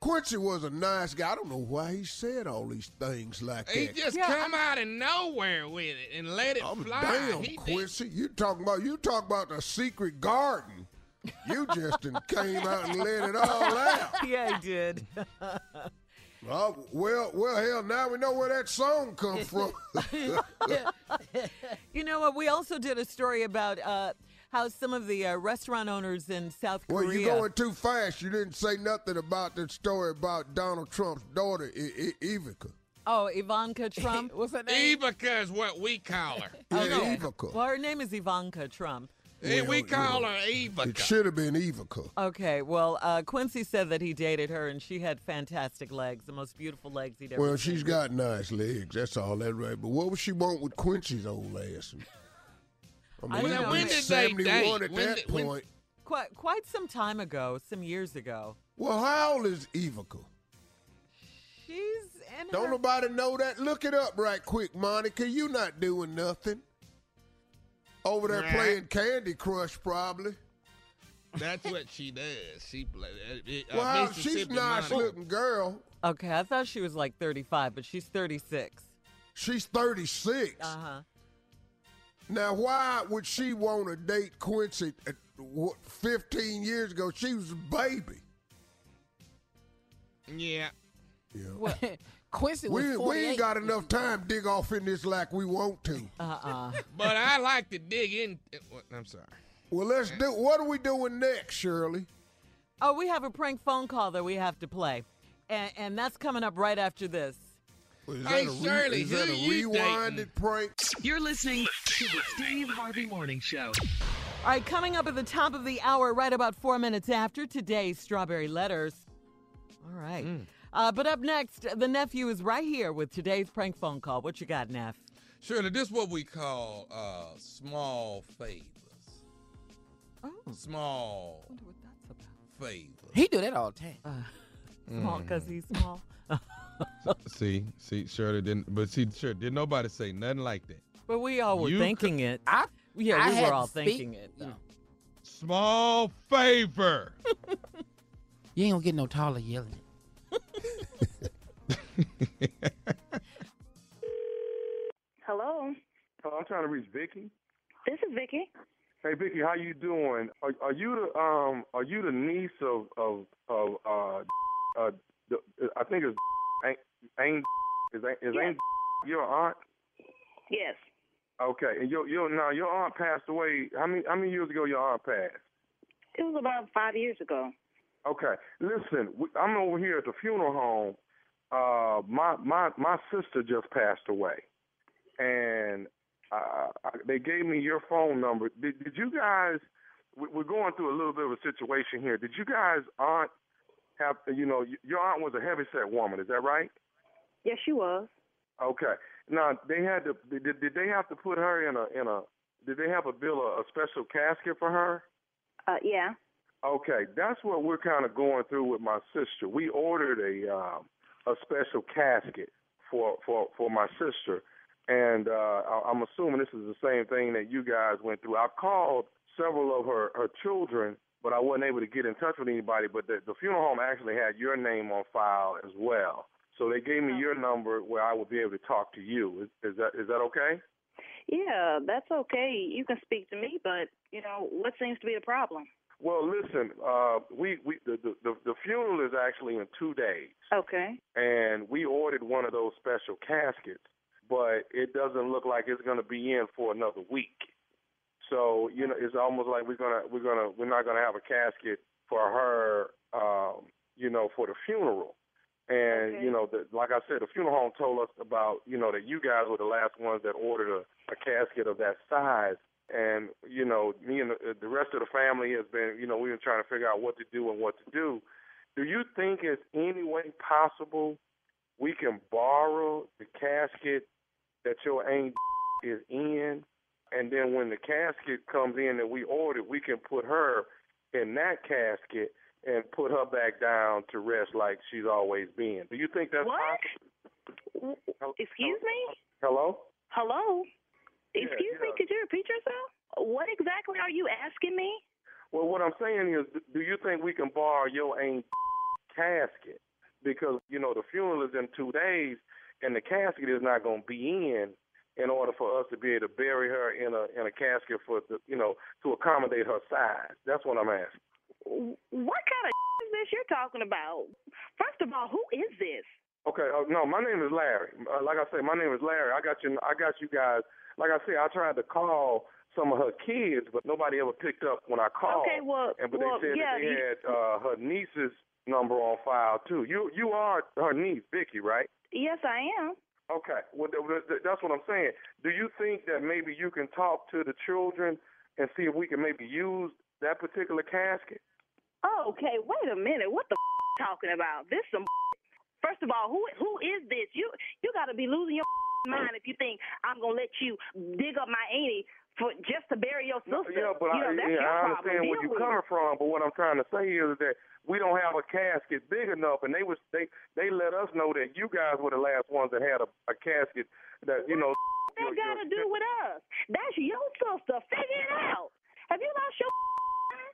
Quincy was a nice guy. I don't know why he said all these things like that. He just come out of nowhere with it and let it fly. Damn, he Quincy, did. you talk about the secret garden. You just came out and let it all out. Yeah, he did. Well, hell, now we know where that song come from. You know what? We also did a story about how some of the restaurant owners in South Korea... Well, you're going too fast. You didn't say nothing about that story about Donald Trump's daughter, Ivanka. Oh, Ivanka Trump? What's her name? Ivanka is what we call her. Okay. Ivanka. Well, her name is Ivanka Trump. Well, we call her Ivanka. It should have been Ivanka. Okay, well, Quincy said that he dated her, and she had fantastic legs, the most beautiful legs he'd ever seen. Well, she's got nice legs. That's all that right. But what would she want with Quincy's old ass? I mean, when did they date? At that point. Quite some time ago, some years ago. Well, how old is Ivanka? She's in Don't nobody know that? Look it up right quick, Monica. You not doing nothing. Over there playing Candy Crush, probably. That's what she does. She plays. Well, she's a nice-looking girl. Okay, I thought she was like 35, but she's 36. She's 36? Uh-huh. Now, why would she want to date Quincy 15 years ago? She was a baby. Yeah. Well, Quincy was 48. We ain't got enough time to dig off in this like we want to. But I like to dig in. I'm sorry. Well, let's do. What are we doing next, Shirley? Oh, we have a prank phone call that we have to play. And that's coming up right after this. Hey, Shirley, is that a rewinded prank? You're listening to the Steve Harvey Morning Show. All right, coming up at the top of the hour, right about 4 minutes after today's Strawberry Letters. All right. But up next, the nephew is right here with today's prank phone call. What you got, Neff? Shirley, this is what we call small favors. Oh. Small. I wonder what that's about. Favors. He do that all the time. Small because he's small. see, Shirley didn't. But see, Shirley, did nobody say nothing like that? But we all were thinking it. We were all thinking it. Though. Small favor. You ain't gonna get no taller yelling it. Hello. I'm trying to reach Vicky. This is Vicky. Hey Vicky, how you doing? Are you the niece of I think it's. Ain't your aunt? Yes. Okay, and now your aunt passed away. How many years ago your aunt passed? It was about 5 years ago. Okay, listen, I'm over here at the funeral home. My sister just passed away, and they gave me your phone number. Did you guys? We're going through a little bit of a situation here. Did you guys' aunt have? You know, your aunt was a heavyset woman. Is that right? Yes, she was. Okay. Now they had to. Did they have to put her in a? Did they have to build a special casket for her? Yeah. Okay, that's what we're kind of going through with my sister. We ordered a special casket for my sister, and I'm assuming this is the same thing that you guys went through. I've called several of her children, but I wasn't able to get in touch with anybody. But the funeral home actually had your name on file as well. So they gave me your number where I would be able to talk to you. Is that okay? Yeah, that's okay. You can speak to me, but, you know, what seems to be the problem? Well, listen, the funeral is actually in 2 days. Okay. And we ordered one of those special caskets, but it doesn't look like it's going to be in for another week. So, you know, it's almost like we're not gonna have a casket for her, you know, for the funeral. And, okay. You know, like I said, the funeral home told us about, you know, that you guys were the last ones that ordered a casket of that size. And, you know, me and the rest of the family has been, you know, we've been trying to figure out what to do and what to do. Do you think it's any way possible we can borrow the casket that your aunt is in? And then when the casket comes in that we ordered, we can put her in that casket and put her back down to rest like she's always been. Do you think that's possible? What? Excuse me? Hello? Hello? Excuse me, could you repeat yourself? What exactly are you asking me? Well, what I'm saying is, do you think we can borrow your aunt's casket? Because, you know, the funeral is in 2 days, and the casket is not going to be in order for us to be able to bury her in a casket for the, you know, to accommodate her size. That's what I'm asking. What kind of is this you're talking about? First of all, who is this? Okay, no, my name is Larry. Like I say, my name is Larry. I got you guys. Like I said, I tried to call some of her kids, but nobody ever picked up when I called. Okay, they said her niece's number on file too. You are her niece, Vicky, right? Yes, I am. Okay, well, that's what I'm saying. Do you think that maybe you can talk to the children and see if we can maybe use that particular casket? Oh, okay, wait a minute. What the f- talking about? This some f-. First of all, who is this? You got to be losing your f- mind if you think I'm going to let you dig up my auntie for just to bury your sister. Yeah, but I understand where you're coming from, but what I'm trying to say is that we don't have a casket big enough, and they let us know that you guys were the last ones that had a casket that, you know. What that got to do with us? That's your sister. Figure it out. Have you lost your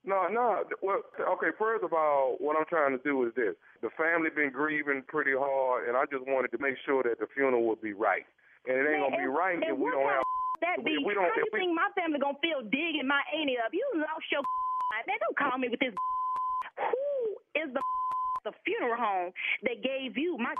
No. Well, okay, first of all, what I'm trying to do is this. The family been grieving pretty hard, and I just wanted to make sure that the funeral would be right. And it ain't going to be right if we don't have... That be, we don't, how do you think my family going to feel digging my auntie up? You lost your... Man, don't call me with this... Who is the funeral home that gave you my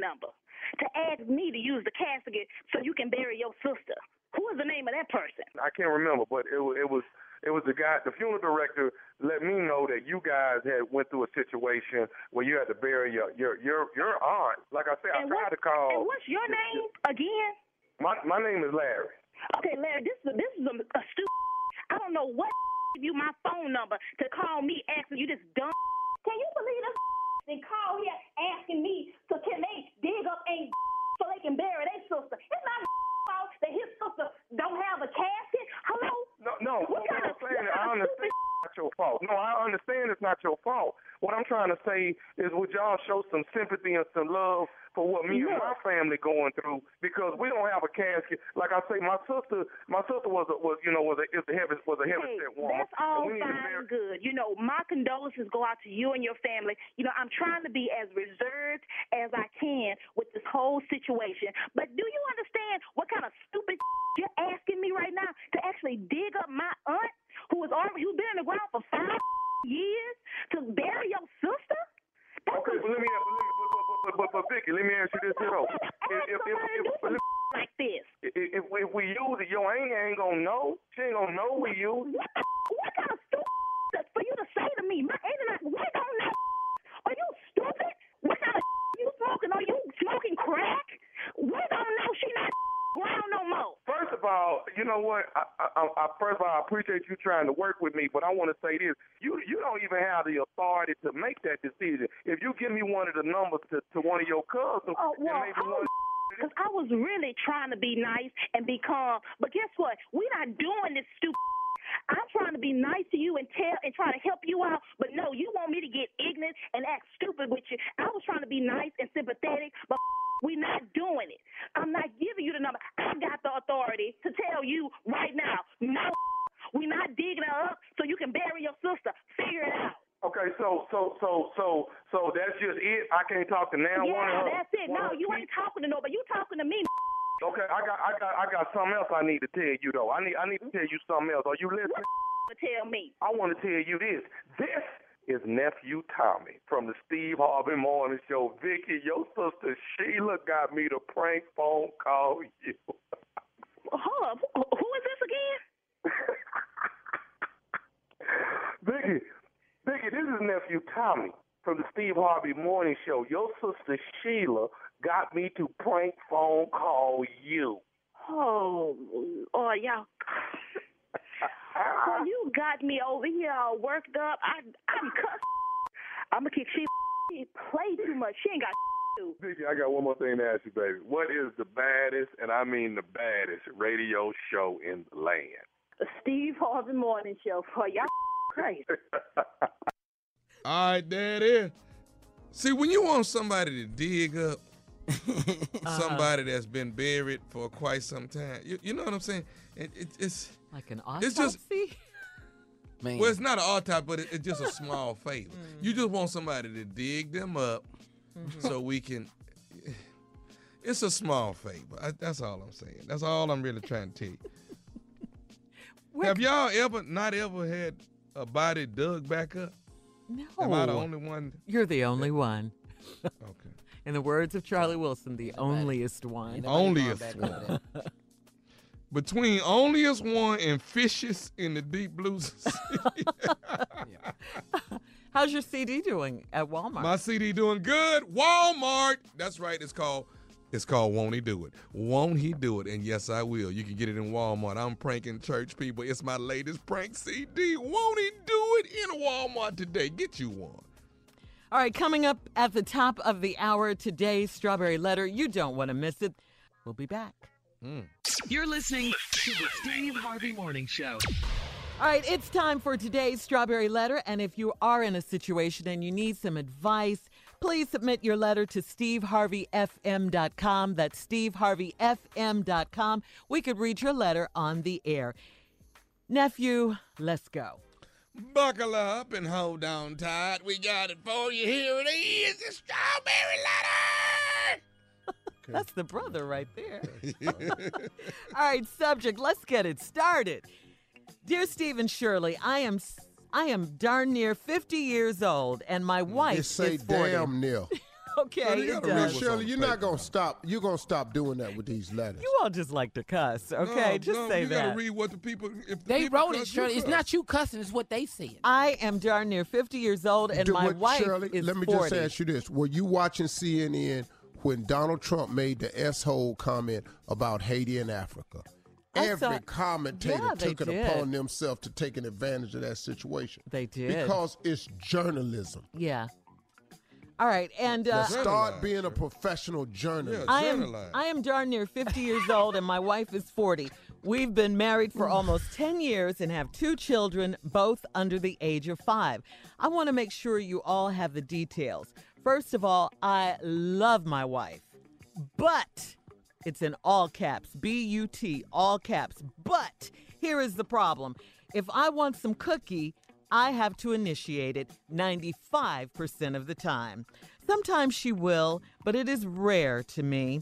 number to ask me to use the casket so you can bury your sister? Who is the name of that person? I can't remember, but it was the guy, the funeral director let me know that you guys had went through a situation where you had to bury your aunt. Like I said, I tried to call. And what's your name again? My name is Larry. Okay, Larry, this is a stupid. I don't know what give you my phone number to call me asking you this dumb. Can you believe this? They call here asking me so can they dig up a so they can bury their sister? It's not fault that his sister don't have a casket. Hello? I understand it's not your fault. What I'm trying to say is would y'all show some sympathy and some love for what me and my family going through, because we don't have a casket. Like I say, my sister was a heavyset woman. That's all fine and good. You know, my condolences go out to you and your family. You know, I'm trying to be as reserved as I can with this whole situation. But do you understand what kind of stupid you're asking me right now to actually dig up my aunt who's been in the ground for 5 years to bury your sister? That's okay, but let me ask you this, though. If, like this. If we use it, your ain't gonna know. She ain't gonna know we use it. What kind of stupid for you to say to me? My ain't and I, we don't know. Are you stupid? What kind of you smoking? Are you smoking crack? We don't know. She not ground no more. First of all, you know what? I appreciate you trying to work with me, but I want to say this: you don't even have the authority to make that decision. If you give me one of the numbers to one of your cousins, well, maybe one. Because I was really trying to be nice and be calm. But guess what? We're not doing this stupid. I'm trying to be nice to you and try to help you out. But no, you want me to get ignorant and act stupid with you. I was trying to be nice and sympathetic, but we're not doing it. I'm not giving you the number. I got the authority to tell you right now. No, we're not digging her up so you can bury your sister. Figure it out. Okay, so that's just it. I can't talk to now. Yeah, that's it. No, you ain't talking to nobody. You talking to me. Okay, I got something else I need to tell you though. I need to tell you something else. Are you listening? What you tell me. I want to tell you this. This is Nephew Tommy from the Steve Harvey Morning Show. Vicky, your sister Sheila got me to prank phone call you. Hold up. Who is this again? Vicky. Biggie, this is Nephew Tommy from the Steve Harvey Morning Show. Your sister Sheila got me to prank phone call you. Oh, yeah. Well, you got me over here all worked up. I'm cussed. I'm going to keep she play too much. She ain't got to. Biggie, I got one more thing to ask you, baby. What is the baddest, and I mean the baddest, radio show in the land? The Steve Harvey Morning Show for y'all. Crazy. All right, there it is. See, when you want somebody to dig up somebody that's been buried for quite some time, you know what I'm saying? It's like an autopsy. It's just, man. Well, it's not an autopsy, but it's just a small favor. You just want somebody to dig them up so we can. It's a small favor. That's all I'm saying. That's all I'm really trying to tell you. Have y'all ever had a body dug back up? No. Am I the only one? You're the only one. Okay. In the words of Charlie Wilson, the onlyest one. Onlyest one. Between onlyest one and fishes in the deep blue sea. How's your CD doing at Walmart? My CD doing good. Walmart. That's right. It's called Won't He Do It. Won't He Do It? And yes, I will. You can get it in Walmart. I'm pranking church people. It's my latest prank CD. Won't He Do It? In Walmart today. Get you one. All right, coming up at the top of the hour, today's Strawberry Letter. You don't want to miss it. We'll be back. You're listening to the Steve Harvey Morning Show. All right, it's time for today's Strawberry Letter. And if you are in a situation and you need some advice, please submit your letter to steveharveyfm.com. That's steveharveyfm.com. We could read your letter on the air. Nephew, let's go. Buckle up and hold on tight. We got it for you. Here it is, the Strawberry Letter. That's the brother right there. All right, subject, let's get it started. Dear Steve and Shirley, I am darn near 50 years old, and my wife is 40. You say damn near. Okay, you does. Shirley, you're not going to stop. You're going to stop doing that with these letters. You all just like to cuss, okay? No, just say that. You got to read what the people... If the they people wrote it, Shirley. It's not you cussing. It's what they said. I am darn near 50 years old, and my wife Shirley, is 40. Let me just ask you this. Were you watching CNN when Donald Trump made the S-hole comment about Haiti and Africa? Every commentator took it upon themselves to take advantage of that situation. They did. Because it's journalism. Yeah. All right. And start being a professional journalist. Yeah, I am darn near 50 years old and my wife is 40. We've been married for almost 10 years and have 2 children, both under the age of 5. I want to make sure you all have the details. First of all, I love my wife, but... It's in all caps, B-U-T, all caps. But here is the problem. If I want some cookie, I have to initiate it 95% of the time. Sometimes she will, but it is rare for me.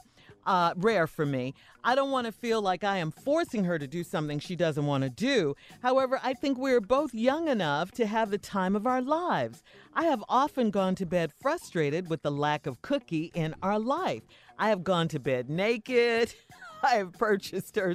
I don't want to feel like I am forcing her to do something she doesn't want to do. However, I think we're both young enough to have the time of our lives. I have often gone to bed frustrated with the lack of cookie in our life. I have gone to bed naked. I have purchased her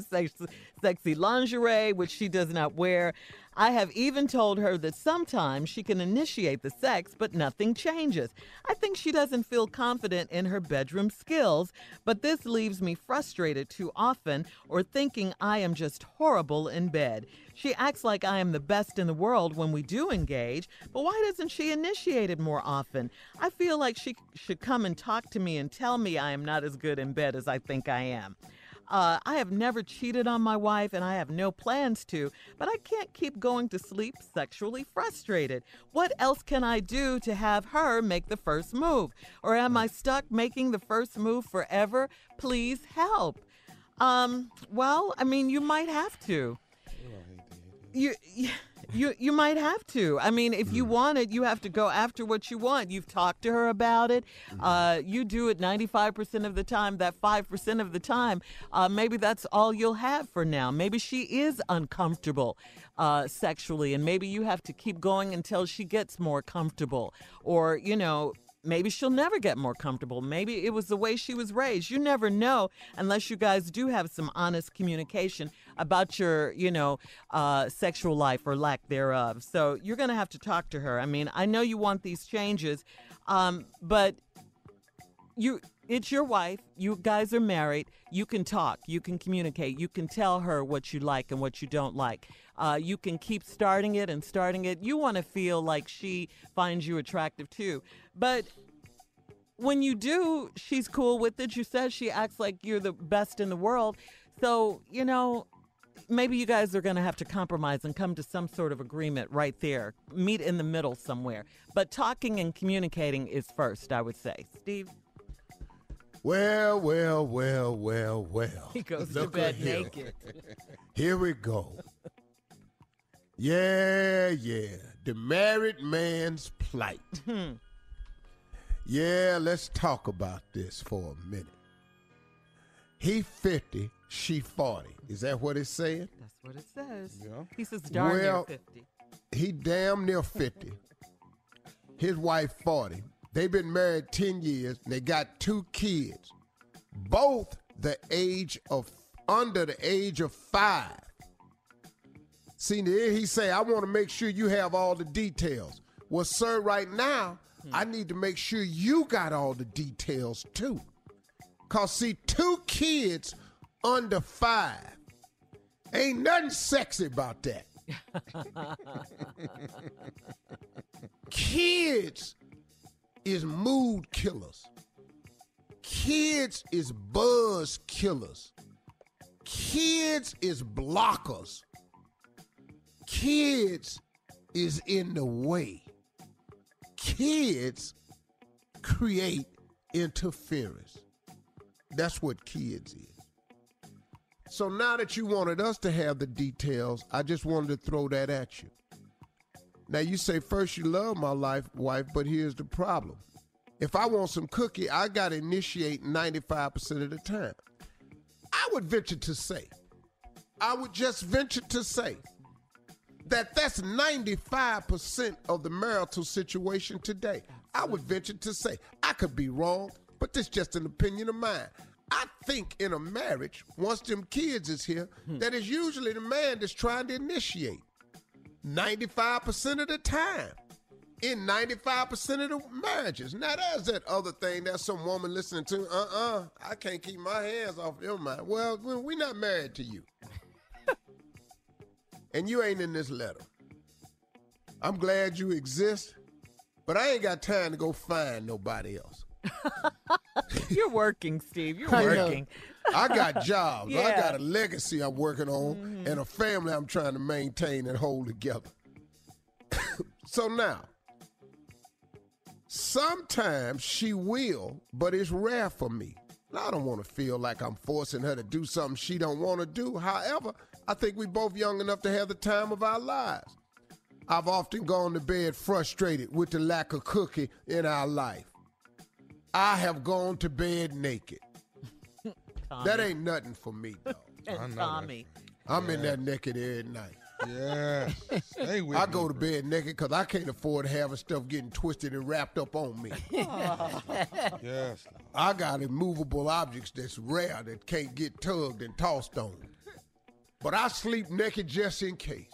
sexy lingerie, which she does not wear. I have even told her that sometimes she can initiate the sex, but nothing changes. I think she doesn't feel confident in her bedroom skills, but this leaves me frustrated too often or thinking I am just horrible in bed. She acts like I am the best in the world when we do engage, but why doesn't she initiate it more often? I feel like she should come and talk to me and tell me I am not as good in bed as I think I am. I have never cheated on my wife, and I have no plans to, but I can't keep going to sleep sexually frustrated. What else can I do to have her make the first move? Or am I stuck making the first move forever? Please help. Well, I mean, you might have to. You might have to. I mean, if you want it, you have to go after what you want. You've talked to her about it. You do it 95% of the time. That 5% of the time, maybe that's all you'll have for now. Maybe she is uncomfortable sexually, and maybe you have to keep going until she gets more comfortable. Or, you know, maybe she'll never get more comfortable. Maybe it was the way she was raised. You never know unless you guys do have some honest communication about your, you know, sexual life or lack thereof. So you're going to have to talk to her. I mean, I know you want these changes, but it's your wife. You guys are married. You can talk. You can communicate. You can tell her what you like and what you don't like. You can keep starting it and starting it. You want to feel like she finds you attractive, too. But when you do, she's cool with it. You said she acts like you're the best in the world. So, you know, maybe you guys are going to have to compromise and come to some sort of agreement right there. Meet in the middle somewhere. But talking and communicating is first, I would say. Steve? Well. He goes to bed naked. Here we go. Yeah. The married man's plight. Yeah, let's talk about this for a minute. He 50, she 40. Is that what it said? That's what it says. Yeah. He says darn near 50. He damn near 50. His wife 40. They've been married 10 years. And they got 2 kids, both under the age of 5. See, there he say, I want to make sure you have all the details. Well, sir, right now, I need to make sure you got all the details, too. Because, see, 2 kids under 5. Ain't nothing sexy about that. Kids is mood killers. Kids is buzz killers. Kids is blockers. Kids is in the way. Kids create interference. That's what kids is. So now that you wanted us to have the details, I just wanted to throw that at you. Now, you say, first, you love my wife, but here's the problem. If I want some cookie, I got to initiate 95% of the time. I would just venture to say that that's 95% of the marital situation today. I would venture to say, I could be wrong, but this is just an opinion of mine. I think in a marriage, once them kids is here, that is usually the man that's trying to initiate. 95% of the time in 95% of the marriages. Now, there's that other thing that some woman listening to, I can't keep my hands off your mind. Well, we're not married to you. And you ain't in this letter. I'm glad you exist, but I ain't got time to go find nobody else. You're working, Steve. You're working. I got jobs. Yeah. I got a legacy I'm working on and a family I'm trying to maintain and hold together. So now, sometimes she will, but it's rare for me. Now, I don't want to feel like I'm forcing her to do something she don't want to do. However, I think we both young enough to have the time of our lives. I've often gone to bed frustrated with the lack of cookie in our life. I have gone to bed naked. That ain't nothing for me, though. I'm in that naked every night. Yeah. Stay with I me, go to bed naked because I can't afford having stuff getting twisted and wrapped up on me. Yes. I got immovable objects that's rare that can't get tugged and tossed on. But I sleep naked just in case.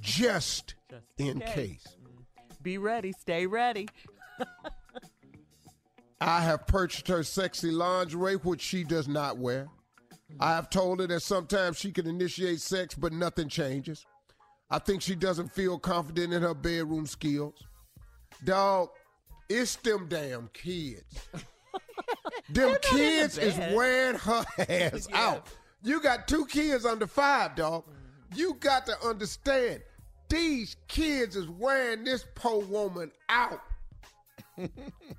Just in case. Be ready. Stay ready. I have purchased her sexy lingerie, which she does not wear. I have told her that sometimes she can initiate sex, but nothing changes. I think she doesn't feel confident in her bedroom skills. Dog, it's them damn kids. Them kids is wearing her ass out. You got 2 kids under 5, dog. You got to understand, these kids is wearing this poor woman out.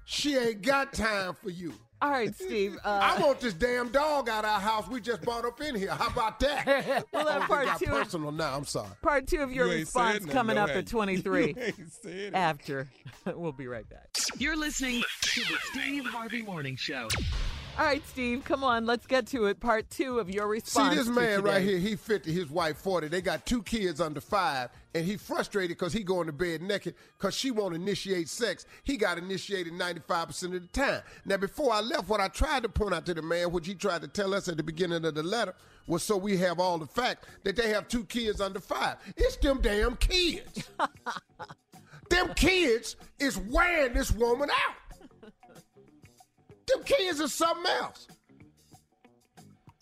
She ain't got time for you. All right, Steve. I want this damn dog out of our house we just brought up in here. How about that? Well, that part two, personal now. I'm sorry. Part two of your response coming up at 23. After. We'll be right back. You're listening to the Steve Harvey Morning Show. All right, Steve, come on. Let's get to it. Part two of your response. See, this man right here, he 50, his wife 40. They got 2 kids under 5, and he frustrated because he going to bed naked because she won't initiate sex. He got initiated 95% of the time. Now, before I left, what I tried to point out to the man, which he tried to tell us at the beginning of the letter, was so we have all the facts that they have 2 kids under 5. It's them damn kids. Them kids is wearing this woman out. Them kids are something else.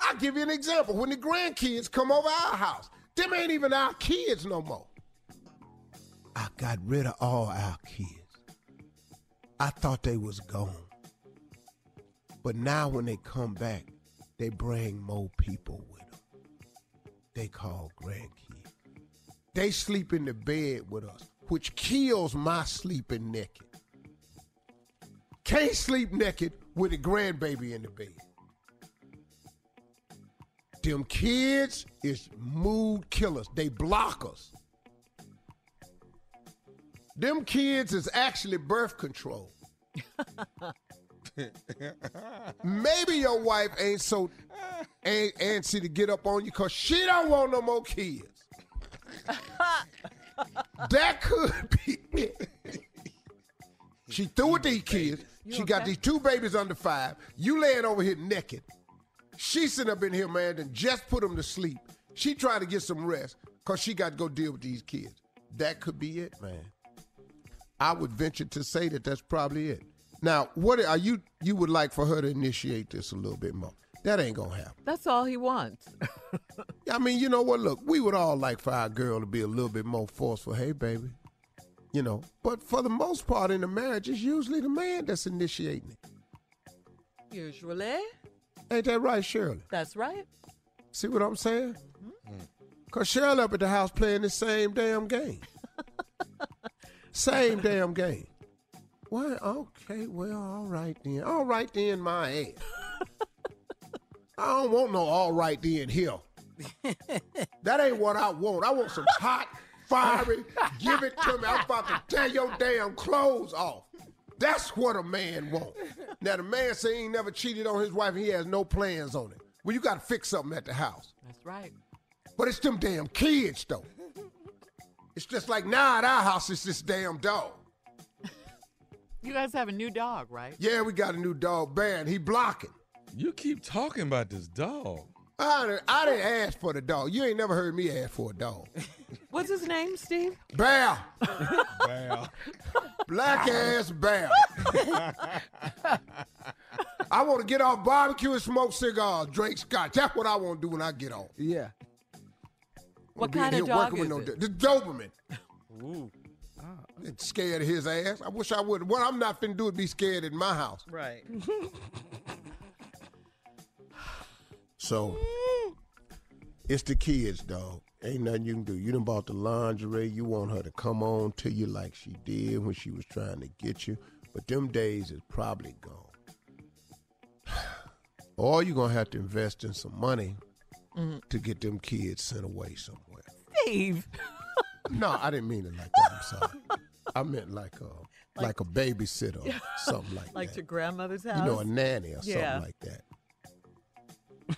I'll give you an example. When the grandkids come over our house, them ain't even our kids no more. I got rid of all our kids. I thought they was gone. But now when they come back, they bring more people with them. They call grandkids. They sleep in the bed with us, which kills my sleeping naked. Can't sleep naked with a grandbaby in the bed. Them kids is mood killers. They block us. Them kids is actually birth control. Maybe your wife ain't so antsy to get up on you because she don't want no more kids. That could be it. She threw at these kids. She got these 2 babies under 5. You laying over here naked. She sitting up in here, man, and just put them to sleep. She tried to get some rest because she got to go deal with these kids. That could be it, man. I would venture to say that that's probably it. Now, what are you would like for her to initiate this a little bit more. That ain't going to happen. That's all he wants. I mean, you know what? Look, we would all like for our girl to be a little bit more forceful. Hey, baby. You know, but for the most part in the marriage, it's usually the man that's initiating it. Usually. Ain't that right, Shirley? That's right. See what I'm saying? Mm-hmm. Because Shirley up at the house playing the same damn game. Same damn game. Well, okay, well, all right then. All right then, my ass. I don't want no all right then here. That ain't what I want. I want some hot... fiery, give it to me. I'm about to tear your damn clothes off. That's what a man wants. Now, the man say he ain't never cheated on his wife and he has no plans on it. Well, you got to fix something at the house. That's right. But it's them damn kids, though. It's just like now at our house, it's this damn dog. You guys have a new dog, right? Yeah, we got a new dog, Baron. He blocking. You keep talking about this dog. I didn't ask for the dog. You ain't never heard me ask for a dog. What's his name, Steve? Bear. Bear. Black ass bear. I want to get off barbecue and smoke cigars, drink scotch. That's what I want to do when I get off. Yeah. What kind of dog is it? The Doberman. Ooh. It's scared of his ass. I wish I would. What I'm not finna do is be scared in my house. Right. So, it's the kids, dog. Ain't nothing you can do. You done bought the lingerie. You want her to come on to you like she did when she was trying to get you. But them days is probably gone. Or you're going to have to invest in some money to get them kids sent away somewhere. Steve. No, I didn't mean it like that. I'm sorry. I meant like a babysitter or something like that. Like your grandmother's house? You know, a nanny or something like that.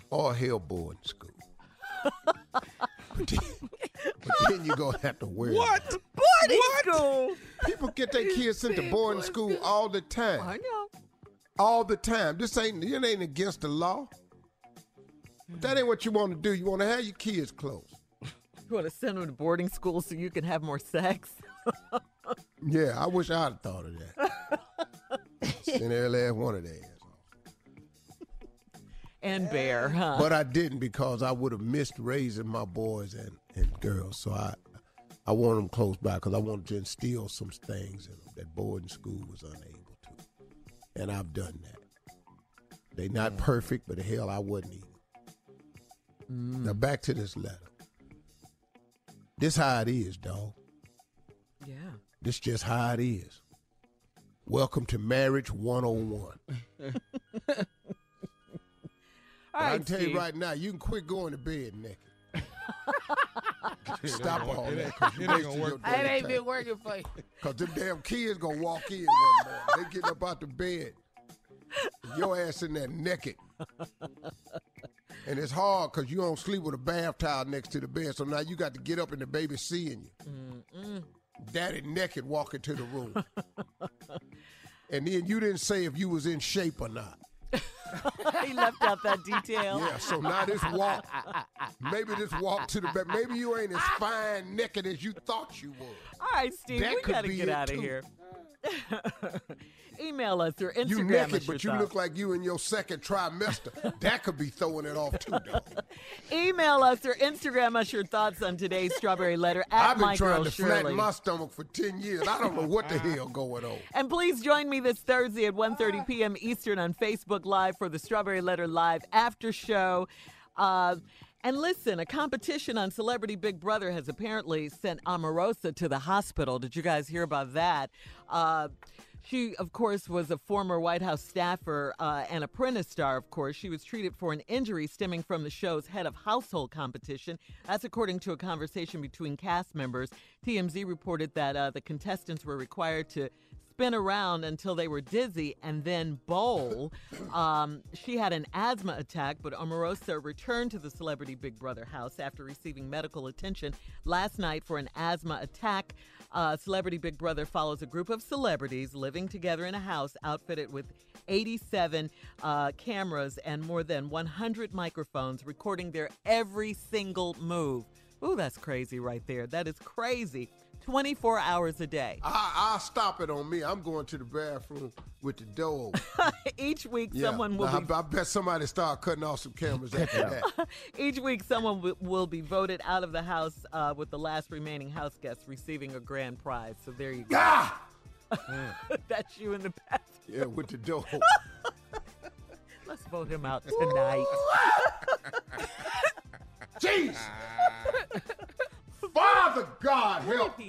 Or hell, boarding school. But then you're going to have to wear it. What? Boarding school. People get their kids sent to boarding school all the time. I know. All the time. It ain't against the law. But that ain't what you want to do. You want to have your kids close. You want to send them to boarding school so you can have more sex? Yeah, I wish I'd have thought of that. Send every last one of their ass off. And bear, huh? But I didn't, because I would have missed raising my boys and girls. So I wanted them close by because I wanted to instill some things in them that boarding school was unable to. And I've done that. They're not perfect, but hell, I wasn't either. Now back to this letter. This how it is, dog. Yeah. This just how it is. Welcome to Marriage 101. All right, I can tell you right now, you can quit going to bed naked. Stop all that. It ain't been working for you. Because them damn kids going to walk in one morning. They getting up out the bed. Your ass in there naked. And it's hard because you don't sleep with a bath towel next to the bed, so now you got to get up and the baby's seeing you. Mm-mm. Daddy naked walking to the room. And then you didn't say if you was in shape or not. He left out that detail. Yeah, so now this walk, maybe this walk to the bed, maybe you ain't as fine naked as you thought you were. All right, Steve, that we got to get out of here. Email us or Instagram. You naked, but you look like you in your second trimester. That could be throwing it off too, dog. Email us or Instagram us your thoughts on today's Strawberry Letter at I've been Mike trying Earl to Shirley. Flatten my stomach for 10 years. I don't know what the hell going on. And please join me this Thursday at 1:30 p.m. Eastern on Facebook Live for the Strawberry Letter Live after show. And listen, a competition on Celebrity Big Brother has apparently sent Omarosa to the hospital. Did you guys hear about that? She, of course, was a former White House staffer and Apprentice star, of course. She was treated for an injury stemming from the show's head of household competition. That's according to a conversation between cast members. TMZ reported that the contestants were required to spin around until they were dizzy and then bowl. She had an asthma attack, but Omarosa returned to the Celebrity Big Brother house after receiving medical attention last night for an asthma attack. Celebrity Big Brother follows a group of celebrities living together in a house outfitted with 87 cameras and more than 100 microphones, recording their every single move. Ooh, that's crazy right there. That is crazy. 24 hours a day. I'll stop it on me. I'm going to the bathroom with the door. Each week, someone will be... I bet somebody start cutting off some cameras after that. Each week, someone will be voted out of the house with the last remaining house guest receiving a grand prize. So there you go. Ah! That's you in the bathroom. Yeah, with the door. Let's vote him out tonight. Jeez! Father God, help.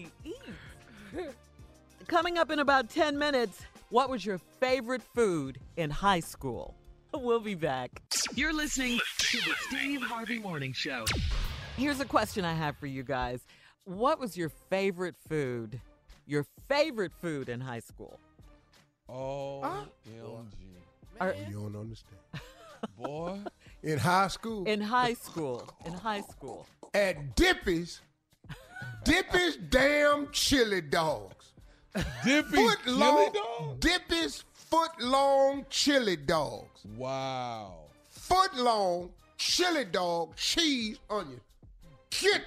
Coming up in about 10 minutes, what was your favorite food in high school? We'll be back. You're listening to the Steve Harvey Morning Show. Here's a question I have for you guys. What was your favorite food in high school? OMG. You don't understand. Boy. In high school. At Dippy's. Dippy's damn chili dogs. Dippy's foot-long chili dogs. Wow. Foot-long chili dog, cheese, onion. Shit.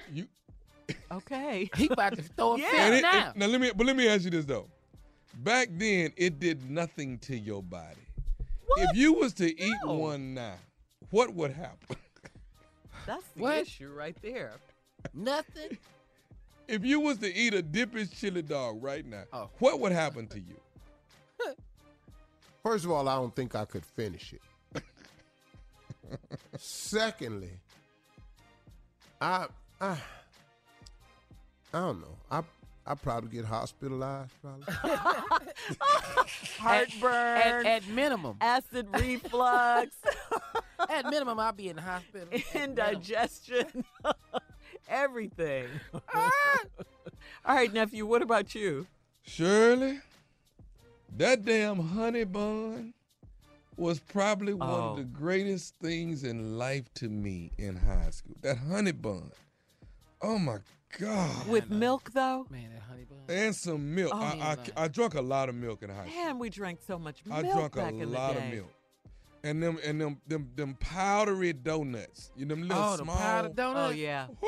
Okay. He about to throw a fit now. Let me ask you this, though. Back then, it did nothing to your body. What? If you was to eat one now, what would happen? That's the issue right there. Nothing. If you was to eat a Dippers chili dog right now, what would happen to you? First of all, I don't think I could finish it. Secondly, I don't know. I probably get hospitalized, probably. Heartburn. At minimum. Acid reflux. At minimum, I'll be in the hospital. Indigestion. Everything. All right, nephew, what about you? Shirley, that damn honey bun was probably one of the greatest things in life to me in high school. That honey bun Oh, my God. With milk, though? Man, that honey bun. And some milk. Oh, I drank a lot of milk in high school. Man, we drank so much milk back in the day. I drank a lot of milk. And them powdery donuts. You know, them little small. The powdered donuts? Oh, yeah. Woo!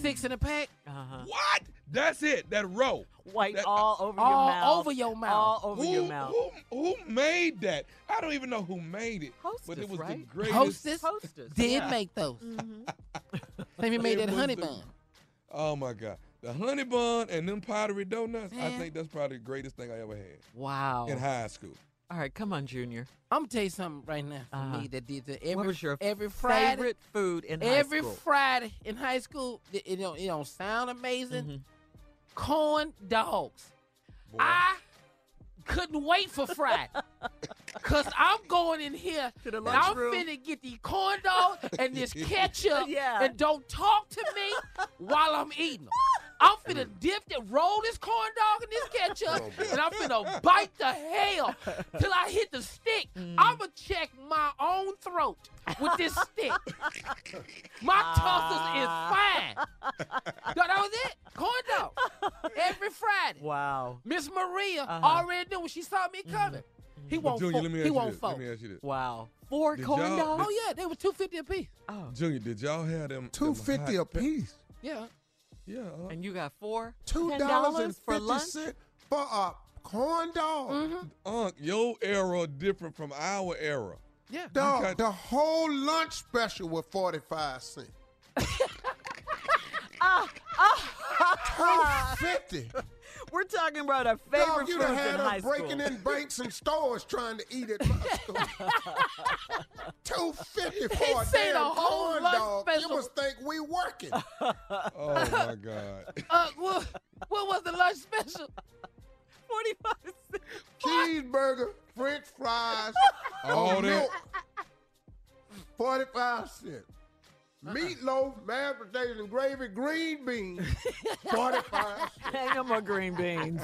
6 in a pack? Uh-huh. What? That's it. That roll. White all over your mouth. All over your mouth. All over your mouth. Who made that? I don't even know who made it. Hostess, but it was the greatest. Hostess did make those. Mm-hmm. They even made that honey bun. Oh, my God. The honey bun and them powdery donuts, man. I think that's probably the greatest thing I ever had. Wow. In high school. All right, come on, Junior. I'm going to tell you something right now for me that did what was your favorite food in high school? Every Friday in high school, it don't sound amazing. Mm-hmm. Corn dogs. Boy. I couldn't wait for Friday because I'm going in here and I'm finna get the corn dogs and this ketchup and don't talk to me while I'm eating them. I'm finna roll this corn dog in this ketchup, and I'm finna bite the hell till I hit the stick. I'ma check my own throat with this stick. My tonsils is fine. That was it. Corn dog. Every Friday. Wow. Miss Maria already knew when she saw me coming. Mm-hmm. Let me ask you this. Wow. 4 corn dogs? Oh, yeah. They were $2.50 a piece. Oh. Junior, did y'all have them? $2.50 a piece? Yeah. Yeah, and you got $2.50 for lunch for a corn dog. Mm-hmm. Your era different from our era. Yeah, dog. The whole lunch special was 45 cents. $2.50. We're talking about our favorite food in high school. Breaking in banks and stores trying to eat at my school. $2.50 for a damn corn dog. Special. You must think we working. Oh, my God. What was the lunch special? 45 cents. Cheeseburger, French fries, all milk. 45 cents. Meatloaf, mashed potatoes and gravy, green beans, 45 cents. Ain't no more green beans.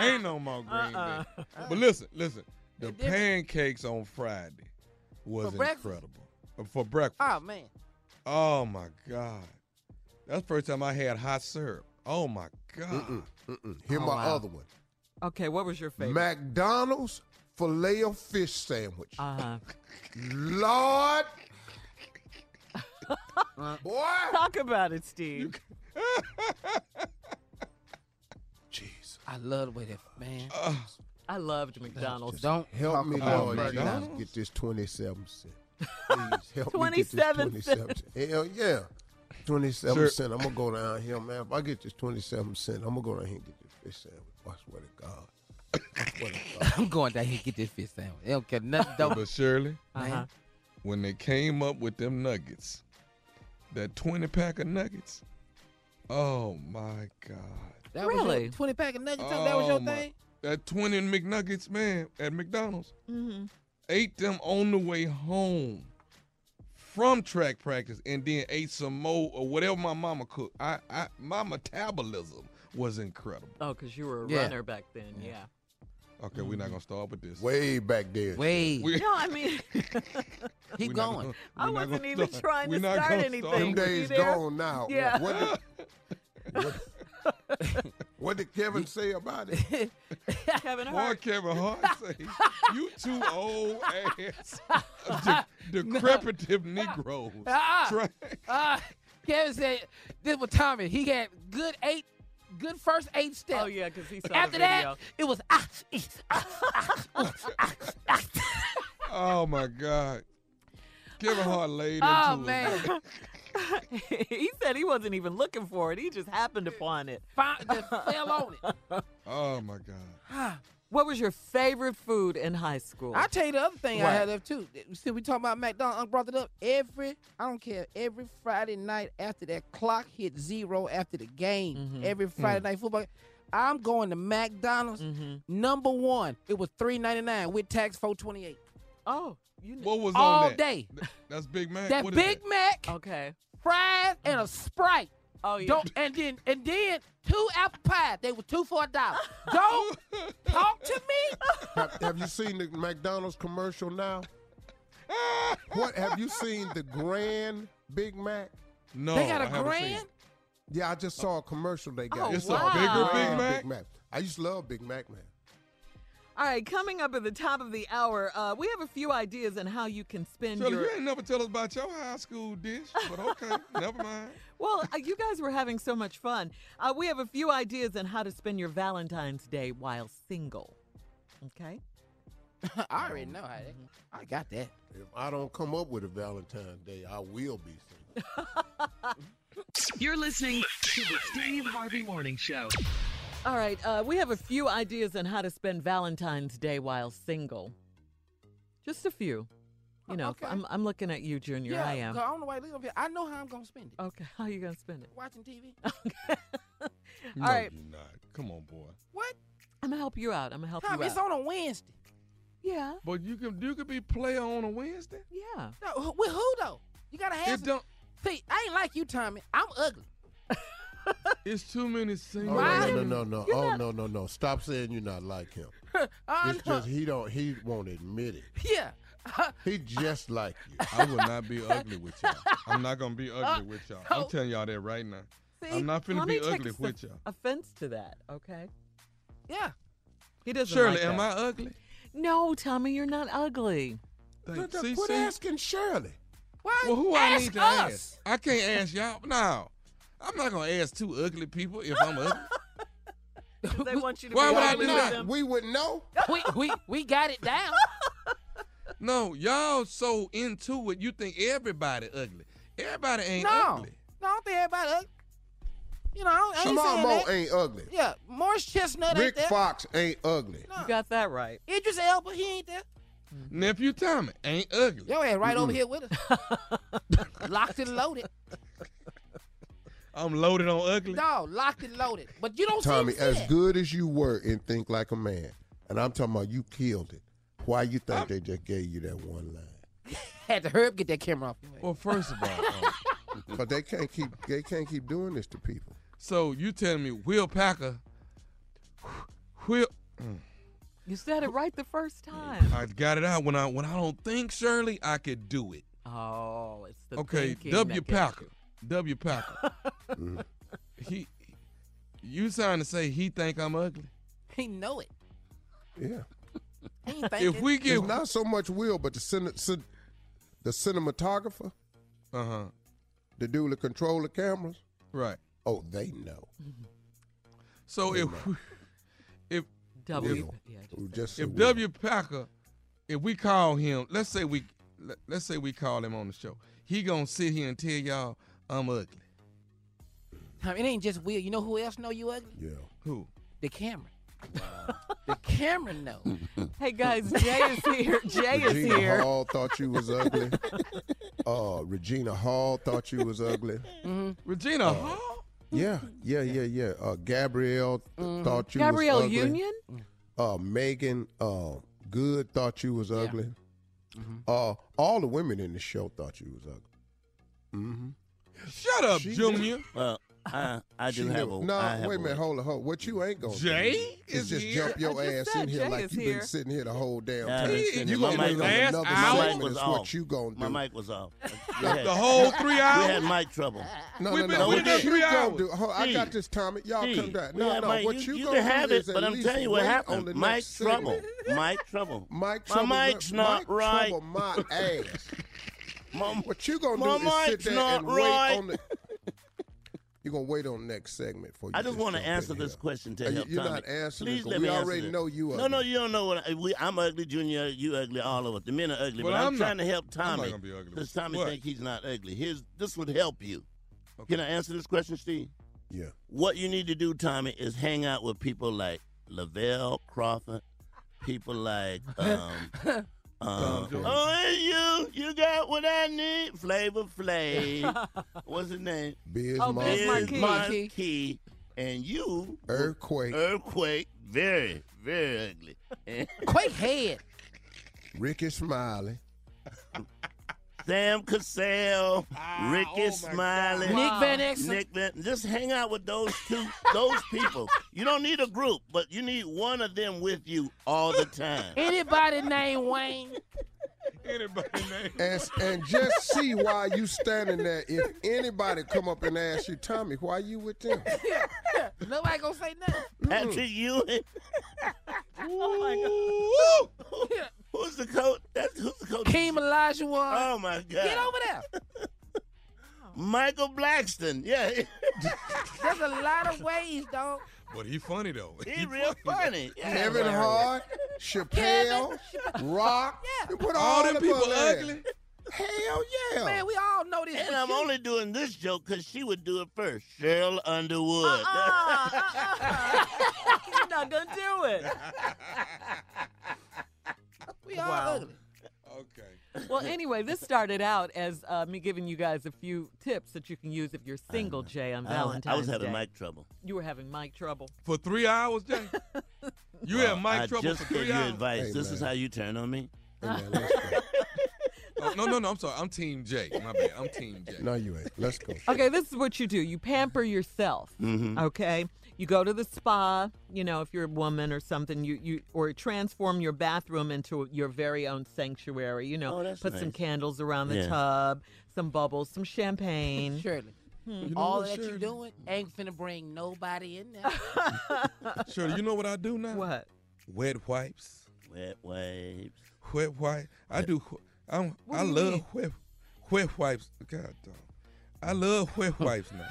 Ain't no more green beans. But listen, the pancakes on Friday was incredible. For breakfast. Oh, man. Oh, my God. That's the first time I had hot syrup. Oh, my God. Here's my other one. Okay, what was your favorite? McDonald's filet-o-fish sandwich. Uh-huh. Lord... Boy. Talk about it, Steve. Jeez. I love the way that, man. I loved McDonald's. Don't help me, Lord. Get this 27 cents. Please help me get this 27 cents. Hell yeah. 27 cents. I'm going to go down here, man. If I get this 27 cents, I'm going to go down here and get this fish sandwich. I swear to God. I'm going down here and get this fish sandwich. They don't care nothing. But Shirley, when they came up with them nuggets, that 20-pack of nuggets. Oh, my God. That really? 20-pack of nuggets? That was your thing? That 20 McNuggets, man, at McDonald's. Mm-hmm. Ate them on the way home from track practice and then ate some more or whatever my mama cooked. My metabolism was incredible. Oh, because you were a runner back then, Okay, we're not going to start with this. Way back there. No, I mean. Keep going. I wasn't even trying to start anything. Them days gone now. Yeah. What did Kevin say about it? Kevin Hart. What Kevin Hart say? You two old ass, decrepitative Negroes. Kevin said, this was Tommy. He had good first 8 steps. Oh, yeah, because he saw the video. After that, it was Oh, my God. Kevin Hart laid into it. He said he wasn't even looking for it. He just happened upon it. Just fell on it. Oh, my God. What was your favorite food in high school? I'll tell you the other thing I had up, too. See, we talking about McDonald's. I brought it up. Every Friday night after that clock hit 0 after the game, every Friday night football, I'm going to McDonald's. Number one, it was $3.99 with tax, $4.28. Oh. What was all on that? All day. That's Big Mac? That Big Mac, fries, and a Sprite. Oh, yeah. And then 2 apple pies. They were 2 for $1. Don't talk to me. Have you seen the McDonald's commercial now? Have you seen the Grand Big Mac? No, they got $1,000. Yeah, I just saw a commercial they got. A bigger Big Mac? Big Mac. I used to love Big Mac, man. All right, coming up at the top of the hour, we have a few ideas on how you can spend Shirley, you ain't never tell us about your high school dish, but okay, never mind. Well, you guys were having so much fun. We have a few ideas on how to spend your Valentine's Day while single. Okay? I already know. I got that. If I don't come up with a Valentine's Day, I will be single. You're listening to the Steve Harvey Morning Show. All right, we have a few ideas on how to spend Valentine's Day while single. Just a few. You know, okay. I'm looking at you, Junior. Yeah, I am. I don't know why I live up here. I know how I'm going to spend it. Okay, how are you going to spend it? Watching TV. Okay. No, all right. You're not. Come on, boy. What? I'm going to help you out. It's on a Wednesday. Yeah. But you can be player on a Wednesday? Yeah. No, with who, though? You got to have some. Pete, I ain't like you, Tommy. I'm ugly. It's too many singles. No. No. Stop saying you're not like him. Just he won't admit it. Yeah. He just like you. I will not be ugly with y'all. I'm not going to be ugly with y'all. I'm telling y'all that right now. See, I'm not finna be ugly with y'all. Offense to that, okay? Yeah. He doesn't Shirley, like am I ugly? No, Tommy, you're not ugly. Quit asking Shirley. Why? Well, who ask I need to us. Ask? I can't ask y'all. No. I'm not going to ask two ugly people if I'm ugly. They want you to Why be ugly would I do that? We wouldn't know. We got it down. No, y'all so into it, you think everybody ugly. Everybody ain't ugly. No, I don't think everybody ugly. You know, I ain't Jamal Moe ain't ugly. Yeah, Morris Chestnut Rick ain't there. Rick Fox ain't ugly. No. You got that right. Idris Elba, he ain't there. Nephew Tommy ain't ugly. Yo, ass right over here with us. Locked and loaded. I'm loaded on ugly. No, locked and loaded. But you don't Tommy, see as good as you were in Think Like a Man, and I'm talking about you killed it. Why you think they just gave you that one line? Had to get that camera off. Well, first of all, but they can't keep doing this to people. So you telling me Will Packer, You said it right the first time. I got it out. When I don't think, Shirley, I could do it. Oh, it's the thinking W. Packer. W. Packer. You trying to say he think I'm ugly? He know it. Yeah. He if we get not so much Will, but the cinematographer, the dude that control the cameras, right? Oh, they know. Mm-hmm. So they W. Packer, if we call him, let's say we call him on the show, he gonna sit here and tell y'all I'm ugly. I mean, it ain't just Will. You know who else know you ugly? Yeah. Who? The camera. Wow. The camera know. Hey guys, Jay is here. Regina Hall thought you was ugly. Regina Hall thought you was ugly. Mm-hmm. Regina Hall. Yeah. Gabrielle thought you was ugly. Gabrielle Union? Megan Good thought you was ugly. Yeah. Mm-hmm. All the women in the show thought you was ugly. Mm-hmm. Shut up, Junior. Well, I do have a... No, wait a minute, hold. What you ain't going to do is just jump your ass in here like you've been sitting here the whole damn time. You going to last hour? My mic was off. The whole 3 hours? We had mic trouble. No. We've been 3 hours. I got this, Tommy. Y'all come back. No, what you going to do is at least wait on the next... You can have it, but I'm telling you what happened. Mic trouble. My mic's not right. My ass. What you going to do is sit there and wait on the... You're going to wait on the next segment for you. I just want to answer this question to help Tommy. You're not answering it. We already know you ugly. No, you don't know what I'm ugly, Junior. You ugly all over. The men are ugly. But I'm trying to help Tommy because Tommy think he's not ugly. This would help you. Okay. Can I answer this question, Steve? Yeah. What you need to do, Tommy, is hang out with people like Lavelle Crawford, people like... you got what I need. Flavor Flav. What's his name? Biz Markie. And you. Earthquake. Very, very ugly. Quake head. Ricky Smiley. Sam Cassell. Ricky Smiley. Nick Van Exel. Just hang out with those two, those people. You don't need a group, but you need one of them with you all the time. Anybody named Wayne? anybody's name. And just see why you standing there. If anybody come up and ask you, Tommy, why you with them? Nobody gonna say nothing. Patrick Ewing. Oh my God. Who's the coach? Who's the coach? Keem Olajuwon. Oh my God. Get over there. Michael Blackston. Yeah. There's a lot of ways, dog. But he funny, though. He real funny. Yeah. Kevin Hart, Chappelle, Rock. Yeah. Put all them people ugly. Hell yeah. Man, we all know this. And I'm only doing this joke because she would do it first. Cheryl Underwood. You're not going to do it. We all ugly. Okay. Well, anyway, this started out as me giving you guys a few tips that you can use if you're single, Jay, on Valentine's Day. I was having mic trouble. You were having mic trouble. For 3 hours, Jay? You had mic trouble for 3 hours? I just gave you advice. Hey, this is how you turn on me? Hey, man, no, I'm sorry. I'm Team Jay. My bad. I'm Team Jay. No, you ain't. Let's go. Okay, this is what you do. You pamper yourself, okay? You go to the spa, you know, if you're a woman or something, or transform your bathroom into your very own sanctuary, you know. Oh, put some candles around the tub, some bubbles, some champagne. Shirley, you know all that you're doing ain't finna bring nobody in there. Shirley, you know what I do now? What? Wet wipes. Wet wipes. Wet wipes. I love wet wipes. God, dog. I love wet wipes now.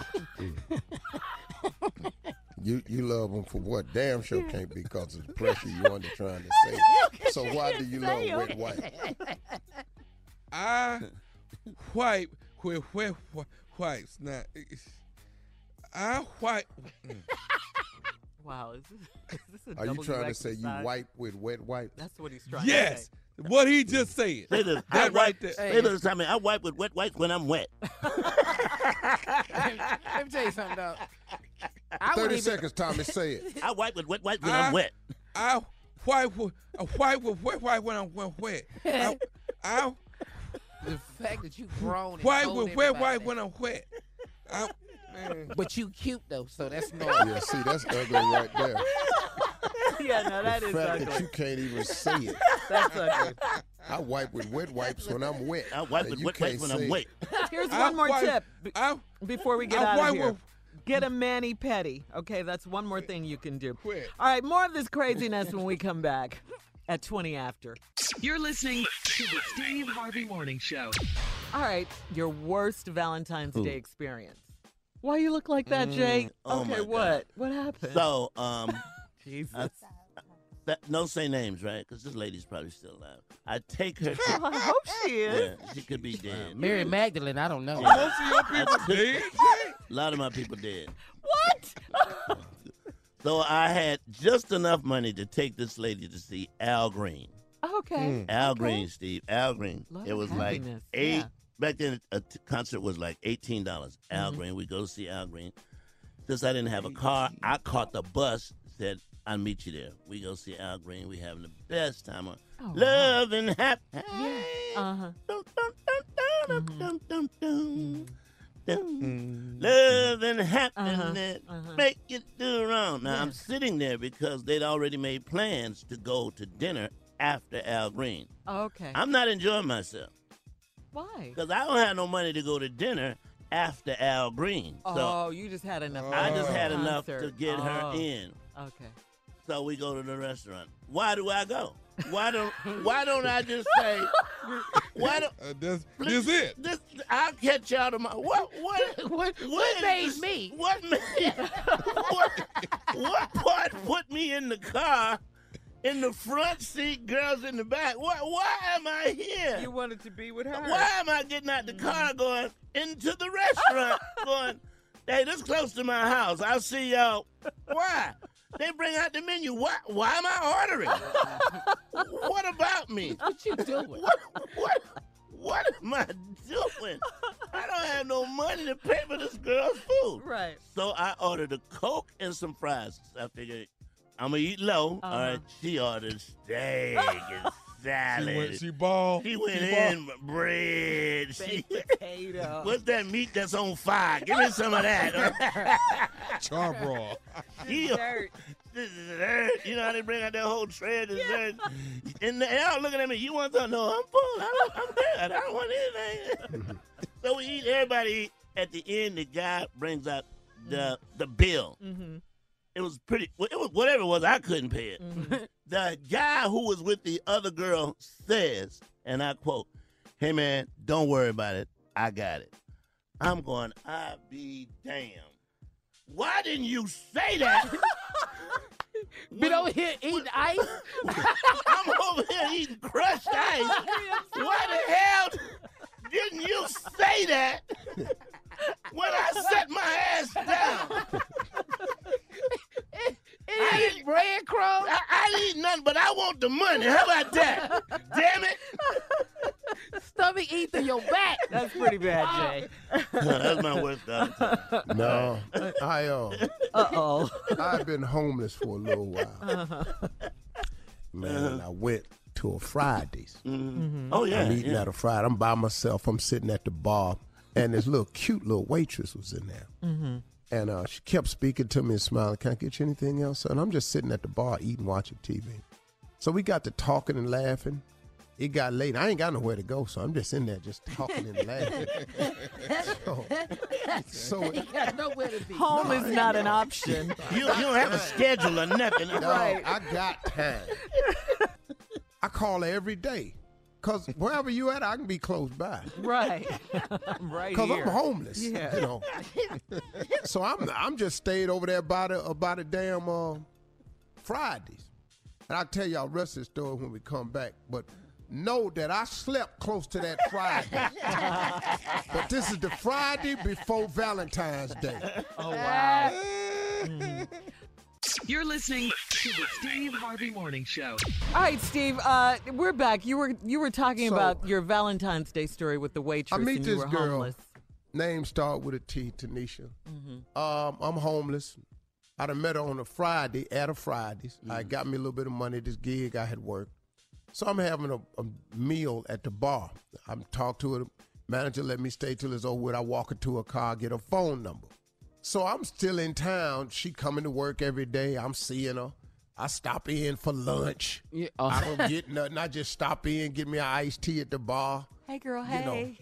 You love them for what? Damn sure can't be because of the pressure you're under trying to save. So why do you love wet wipe? I wipe with wet wipes. Now, I wipe. Wow. Is this a Are you trying to say you wipe with wet wipes? That's what he's trying to say. Yes. What he just said. That right there. Hey. I mean, I wipe with wet wipes when I'm wet. Let me tell you something, dog. 30 seconds, Tommy, say it. I wipe with wet wipe when I'm wet. I wipe with wet wipe when I'm wet. The fact that you grown. Wipe with wet wipe when I'm wet. But you cute, though, so that's normal. Yeah, see, that's ugly right there. Yeah, no, that is ugly. The fact that you can't even say it. That's ugly. I wipe with wet wipes when I'm wet. I wipe with wet wipes when I'm wet. Here's one more tip before we get out of here. Get a mani-pedi. Okay, that's one more thing you can do. All right, more of this craziness when we come back at 20 after. You're listening to the Steve Harvey Morning Show. All right, your worst Valentine's Day experience. Why you look like that, Jay? Okay, what? God. What happened? So, Jesus. No, say names, right? Because this lady's probably still alive. I take her. I hope she is. Yeah, she could be dead. Mary Magdalene, I don't know. Most of your people dead. A lot of my people dead. What? So I had just enough money to take this lady to see Al Green. Okay. Al Green, Steve. Al Green. Love it was happiness. Like $8. Yeah. Back then, a concert was like $18. Al Green. We go see Al Green. Since I didn't have a car, I caught the bus. Said, I'll meet you there. We go see Al Green. We having the best time on Love and Happy. Yeah. Love and happiness make it do wrong. Now, I'm sitting there because they'd already made plans to go to dinner after Al Green. Okay. I'm not enjoying myself. Why? Because I don't have no money to go to dinner after Al Green. So you just had enough. I just had enough to get her in. Okay. So we go to the restaurant. Why do I go? Why don't I just say? Why don't this it? I'll catch y'all tomorrow. What made me? What made? what part put me in the car? In the front seat, girls in the back. Why am I here? You wanted to be with her. Why am I getting out the car going into the restaurant going, hey, this is close to my house. I'll see y'all. Why? They bring out the menu. Why am I ordering? What about me? What you doing? What am I doing? I don't have no money to pay for this girl's food. Right. So I ordered a Coke and some fries. I figured I'm going to eat low. All right, she ordered steak and salad. She went in bread. Potato. What's that meat that's on fire? Give me some of that. Charbroil. Dessert. You know how they bring out that whole shred and yeah. And y'all looking at me, you want something? No, I'm full. I'm dead. I don't want anything. So we eat, everybody eat. At the end, the guy brings out the bill. Mm-hmm. It was pretty, whatever it was, I couldn't pay it. Mm-hmm. The guy who was with the other girl says, and I quote, "Hey man, don't worry about it. I got it." I'm going, I be damned. Why didn't you say that? Been over here eating ice? I'm over here eating crushed ice. Why the hell didn't you say that when I set my ass down? I eat bread crumbs. I eat nothing, but I want the money. How about that? Damn it. Stomach eat through your back. That's pretty bad, Jay. No, that's my worst time. No. I've been homeless for a little while. Uh-huh. Man, I went to a Fridays. Mm-hmm. Oh, yeah. I'm eating at a Friday. I'm by myself. I'm sitting at the bar, and this little cute little waitress was in there. Mm-hmm. And she kept speaking to me and smiling, "Can I get you anything else?" And I'm just sitting at the bar eating, watching TV. So we got to talking and laughing. It got late. I ain't got nowhere to go, so I'm just in there just talking and laughing. So you got nowhere to be. Home is not an option. You don't have a schedule or nothing. No, right. I got time. I call her every day. Because wherever you at, I can be close by. Right. Right. Because I'm homeless. Yeah. You know. So I'm just stayed over there by the damn Fridays. And I'll tell y'all the rest of the story when we come back. But know that I slept close to that Friday. But this is the Friday before Valentine's Day. Oh, wow. Mm. You're listening to the Steve Harvey Morning Show. All right, Steve, we're back. You were talking about your Valentine's Day story with the waitress. I meet this girl. Homeless. Name start with a T, Tanisha. Mm-hmm. I'm homeless. I done met her on a Friday at a Fridays. Mm-hmm. I got me a little bit of money. This gig I had worked, so I'm having a meal at the bar. I'm talking to her. Manager let me stay till it's over. I walk her to her car, get her phone number. So I'm still in town. She coming to work every day. I'm seeing her. I stop in for lunch. Yeah. Oh. I don't get nothing. I just stop in, get me an iced tea at the bar. Hey, girl, hey. You know,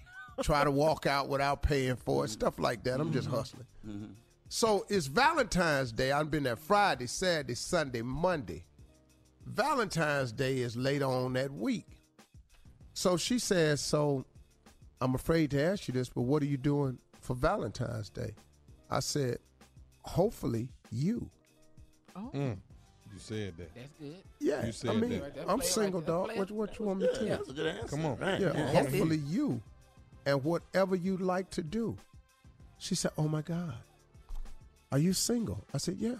try to walk out without paying for it, stuff like that. I'm just hustling. Mm-hmm. So it's Valentine's Day. I've been there Friday, Saturday, Sunday, Monday. Valentine's Day is later on that week. So she says, "So I'm afraid to ask you this, but what are you doing for Valentine's Day?" I said, "Hopefully you." Oh. Mm. You said that. That's good. Yeah. You said that. Right, I'm single, right, dog. What you want me to tell you? That's a good answer. Come on. Right. Yeah. Yeah. Hopefully you and whatever you like to do. She said, "Oh, my God. Are you single?" I said, "Yeah."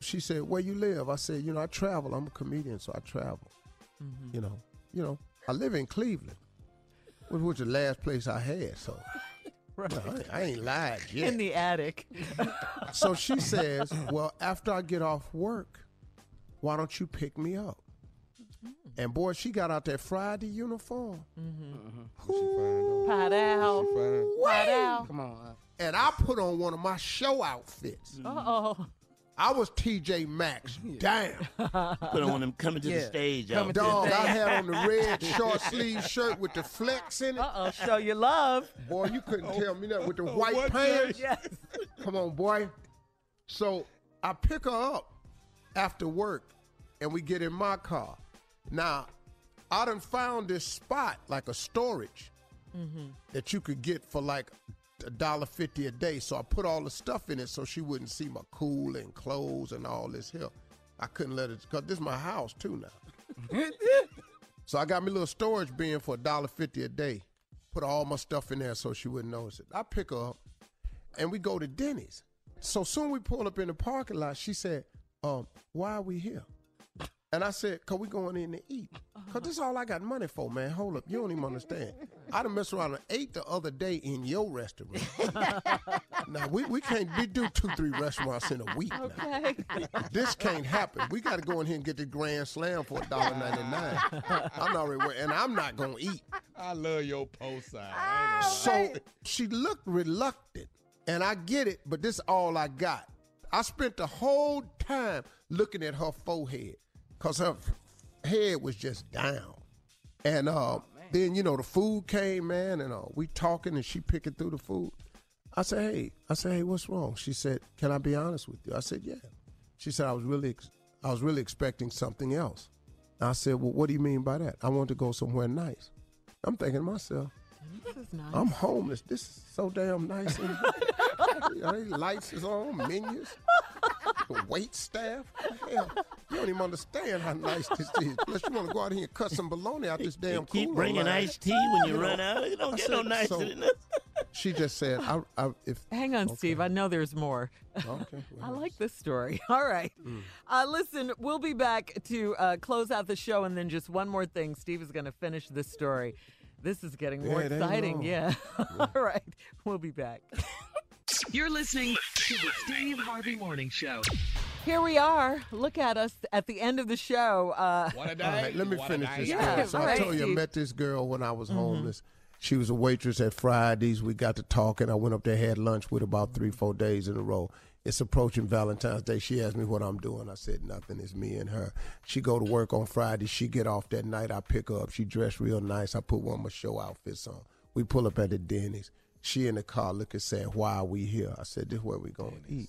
She said, "Where you live?" I said, "You know, I travel. I'm a comedian, so I travel." Mm-hmm. You know, I live in Cleveland, which was the last place I had, so. Right. No, I ain't lied yet. In the attic. So she says, "Well, after I get off work, why don't you pick me up?" Mm-hmm. And boy, she got out that Friday uniform. Mm-hmm. Ooh, Pied out. Come on. And I put on one of my show outfits. Uh-oh. I was TJ Maxx. Damn. Put on one of them coming to the stage. Dog, I had on the red short sleeve shirt with the flex in it. Uh-oh, show your love. Boy, you couldn't tell me nothing with the white pants. Yes. Come on, boy. So I pick her up after work, and we get in my car. Now, I done found this spot, like a storage, that you could get for like $1.50 a day, so I put all the stuff in it so she wouldn't see my cool and clothes and all this here. I couldn't let it, because this is my house too now. So I got me a little storage bin for $1.50 a day. Put all my stuff in there so she wouldn't notice it. I pick her up, and we go to Denny's. So soon we pull up in the parking lot, she said, "Why are we here?" And I said, "Because we going in to eat. Because this is all I got money for, man. Hold up. You don't even understand. I done messed around and ate the other day in your restaurant." Now, we can't do 2-3 restaurants in a week now. This can't happen. We got to go in here and get the Grand Slam for $1.99. I'm already wearing, and I'm not going to eat. I love your post side. So she looked reluctant, and I get it, but this is all I got. I spent the whole time looking at her forehead because her head was just down. And then, you know, the food came, man, and we talking and she picking through the food. I said, hey, what's wrong? She said, can I be honest with you? I said, yeah. She said, I was really expecting something else. I said, well, what do you mean by that? I want to go somewhere nice. I'm thinking to myself, this is nice. I'm homeless. This is so damn nice. Lights is on, menus, wait staff. Damn, you don't even understand how nice this is. Plus, you want to go out here and cut some bologna out this damn cooler. Keep bringing iced tea when you run out. You don't get no nicer than this. She just said, hang on, okay. Steve. I know there's more. Okay. Well, I like this story. All right. Listen, we'll be back to close out the show. And then just one more thing. Steve is going to finish this story. This is getting more exciting. Yeah. All right. We'll be back. You're listening to the Steve Harvey Morning Show. Here we are. Look at us at the end of the show. What a day. All right, let me finish this story. So I told you I met this girl when I was homeless. She was a waitress at Fridays. We got to talking. I went up there, had lunch with about 3-4 days in a row. It's approaching Valentine's Day. She asked me what I'm doing. I said, nothing. It's me and her. She go to work on Friday. She get off that night. I pick her up. She dressed real nice. I put one of my show outfits on. We pull up at the Denny's. She in the car looking sad. Why are we here? I said, this is where we going to eat.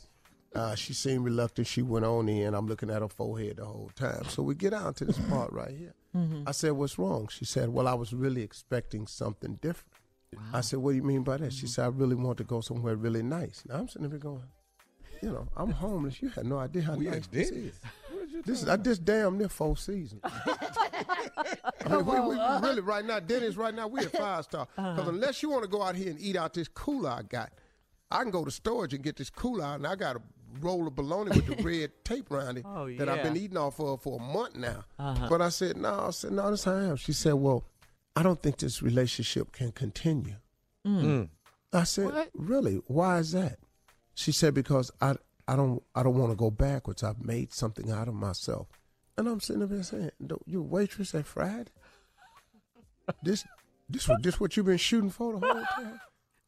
She seemed reluctant. She went on in. I'm looking at her forehead the whole time. So we get out to this part right here. I said, what's wrong? She said, well, I was really expecting something different. Wow. I said, what do you mean by that? She said, I really want to go somewhere really nice. Now, I'm sitting there going, you know, I'm homeless. You had no idea how nice this is. This damn near 4 seasons. I mean, we really right now, Dennis, right now, we're a 5-star. Because unless you want to go out here and eat out this cooler I can go to storage and get this cooler out, and I got a roll of bologna with the red tape around it that I've been eating off of for a month now. But I said, no, that's how I am. She said, well, I don't think this relationship can continue. I said, what? Really? Why is that? She said, because I don't want to go backwards. I've made something out of myself. And I'm sitting up there saying, you're a waitress at Friday? This what you've been shooting for the whole time?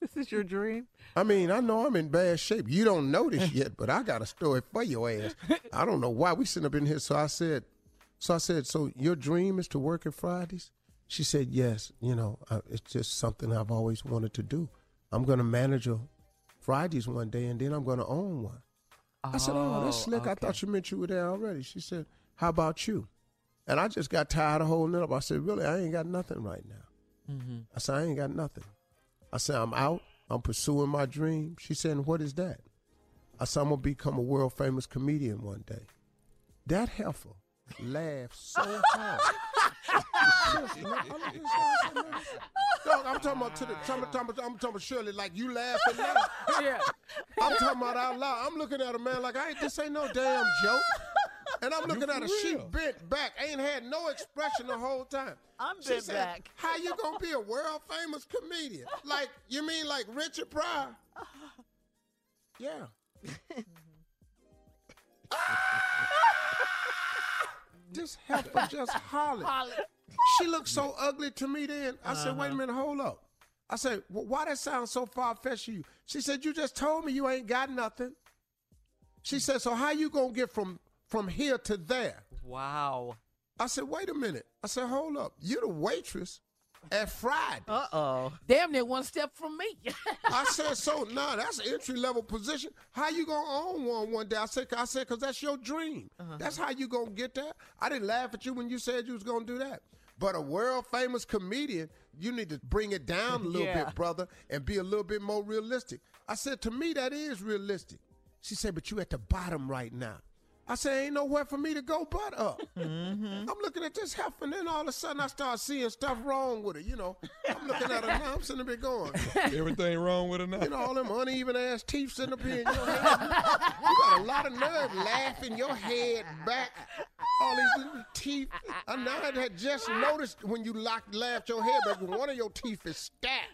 This is your dream? I mean, I know I'm in bad shape. You don't know this yet, but I got a story for your ass. I don't know why we sitting up in here. So I said, so your dream is to work at Fridays? She said, yes. You know, it's just something I've always wanted to do. I'm going to manage a Fridays one day, and then I'm going to own one. I said, oh, that's slick. Okay. I thought you meant you were there already. She said, how about you? And I just got tired of holding it up. I said, really, I ain't got nothing right now. I said, I ain't got nothing. I said, I'm out. I'm pursuing my dream. She said, what is that? I said, I'm going to become a world-famous comedian one day. That heifer laughed so hard. Dog, I'm talking about Shirley, like you laughing now. Yeah. I'm talking about out loud. I'm looking at a man like, this ain't no damn joke. And I'm looking at her, she bent back, ain't had no expression the whole time. She said, how you gonna be a world-famous comedian? Like, you mean like Richard Pryor? Yeah. This heifer just hollered. She looked so ugly to me then. I said, wait a minute, hold up. I said, well, why that sound so far-fetched to you? She said, you just told me you ain't got nothing. She said, so how you gonna get from here to there? Wow. I said, wait a minute. I said, hold up. You're the waitress at Friday. Uh-oh. Damn near one step from me. I said, so, that's an entry-level position. How you going to own one day? I said, because that's your dream. That's how you going to get there. I didn't laugh at you when you said you was going to do that. But a world-famous comedian, you need to bring it down a little bit, brother, and be a little bit more realistic. I said, to me, that is realistic. She said, but you at the bottom right now. I said, ain't nowhere for me to go but up. I'm looking at this heifer, and then all of a sudden I start seeing stuff wrong with her, you know. I'm looking at her now, I'm sitting there going. Everything wrong with her now. You know, all them uneven-ass teeth sitting up here in your head. You got a lot of nerve laughing your head back. All these little teeth. And now I had just noticed when you laughed your head back, one of your teeth is stacked.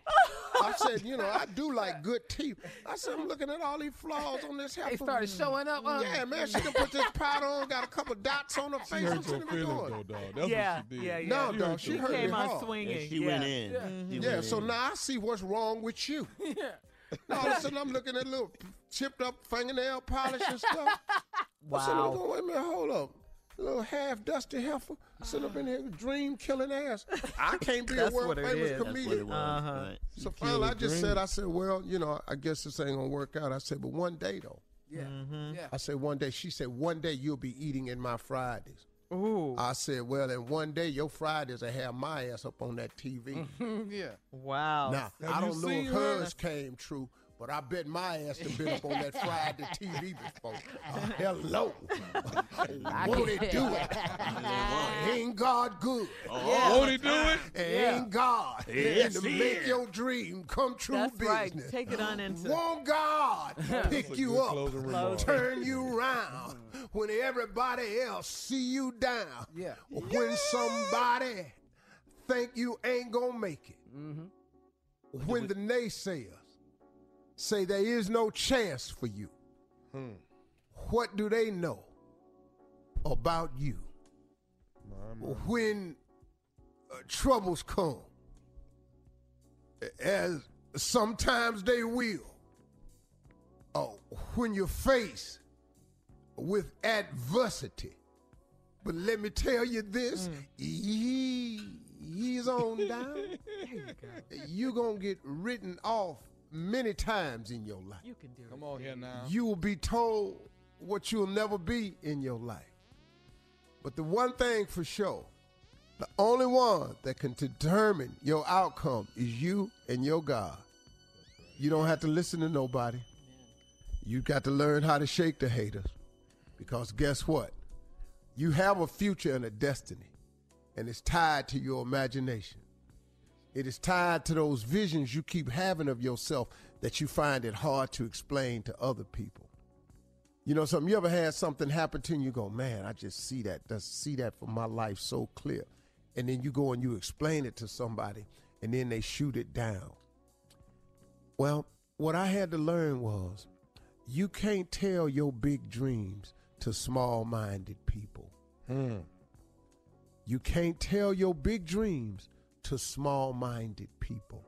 I said, you know, I do like good teeth. I said, I'm looking at all these flaws on this heifer. They started showing up. Yeah, man, she done put this powder on, got a couple dots on her face. She hurt your feelings, though, dog. That's what she did. No, dog, she hurt me hard. She came out swinging. She went in. So now I see what's wrong with you. All of a sudden, I'm looking at little chipped up fingernail polish and stuff. Wow. I'm going, wait a minute, hold up. A little half-dusty heifer sitting up in here with dream-killing ass. I can't be a world-famous comedian. Uh-huh. So finally, I said, well, you know, I guess this ain't going to work out. I said, but one day, though. Yeah. Mm-hmm. Yeah. I said, one day. She said, one day you'll be eating in my Fridays. Ooh. I said, well, and one day your Fridays will have my ass up on that TV. Yeah. Wow. Now, have I don't know if hers came true, but I bet my ass to been up on that Friday TV before. Hello. Won't he do it? Ain't God good? Won't he do it? Ain't God. Yes, and to make your dream come true. That's business. Right. Take it on into. Won't God pick you up, turn you around when everybody else see you down? Yeah. When somebody think you ain't gonna make it. Mm-hmm. When the naysayers say there is no chance for you. Hmm. What do they know about you? Mama. When troubles come, as sometimes they will, when you're faced with adversity. But let me tell you this, he's on down. You're going to get written off many times in your life. You can do it. Come on here now. You will be told what you'll never be in your life. But the one thing for sure, the only one that can determine your outcome is you and your God. You don't have to listen to nobody. You got to learn how to shake the haters, because guess what? You have a future and a destiny, and it's tied to your imagination. It is tied to those visions you keep having of yourself that you find it hard to explain to other people. You know something, you ever had something happen to you, you go, man, I just see that for my life so clear. And then you go and you explain it to somebody, and then they shoot it down. Well, what I had to learn was you can't tell your big dreams to small-minded people. Mm. You can't tell your big dreams to small-minded people.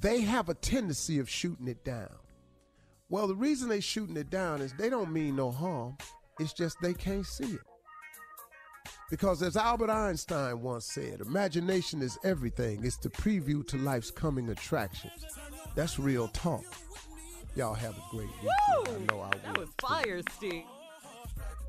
They have a tendency of shooting it down. Well, the reason they're shooting it down is they don't mean no harm. It's just they can't see it. Because as Albert Einstein once said, imagination is everything. It's the preview to life's coming attractions. That's real talk. Y'all have a great week. I know I will. That was fire, Steve.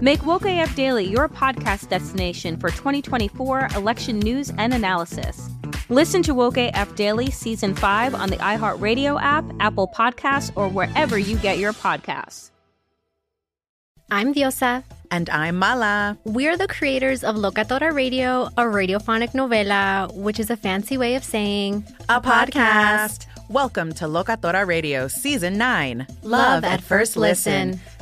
Make Woke AF Daily your podcast destination for 2024 election news and analysis. Listen to Woke AF Daily Season 5 on the iHeartRadio app, Apple Podcasts, or wherever you get your podcasts. I'm Diosa. And I'm Mala. We're the creators of Locatora Radio, a radiophonic novela, which is a fancy way of saying a podcast. Welcome to Locatora Radio Season 9. Love at First Listen.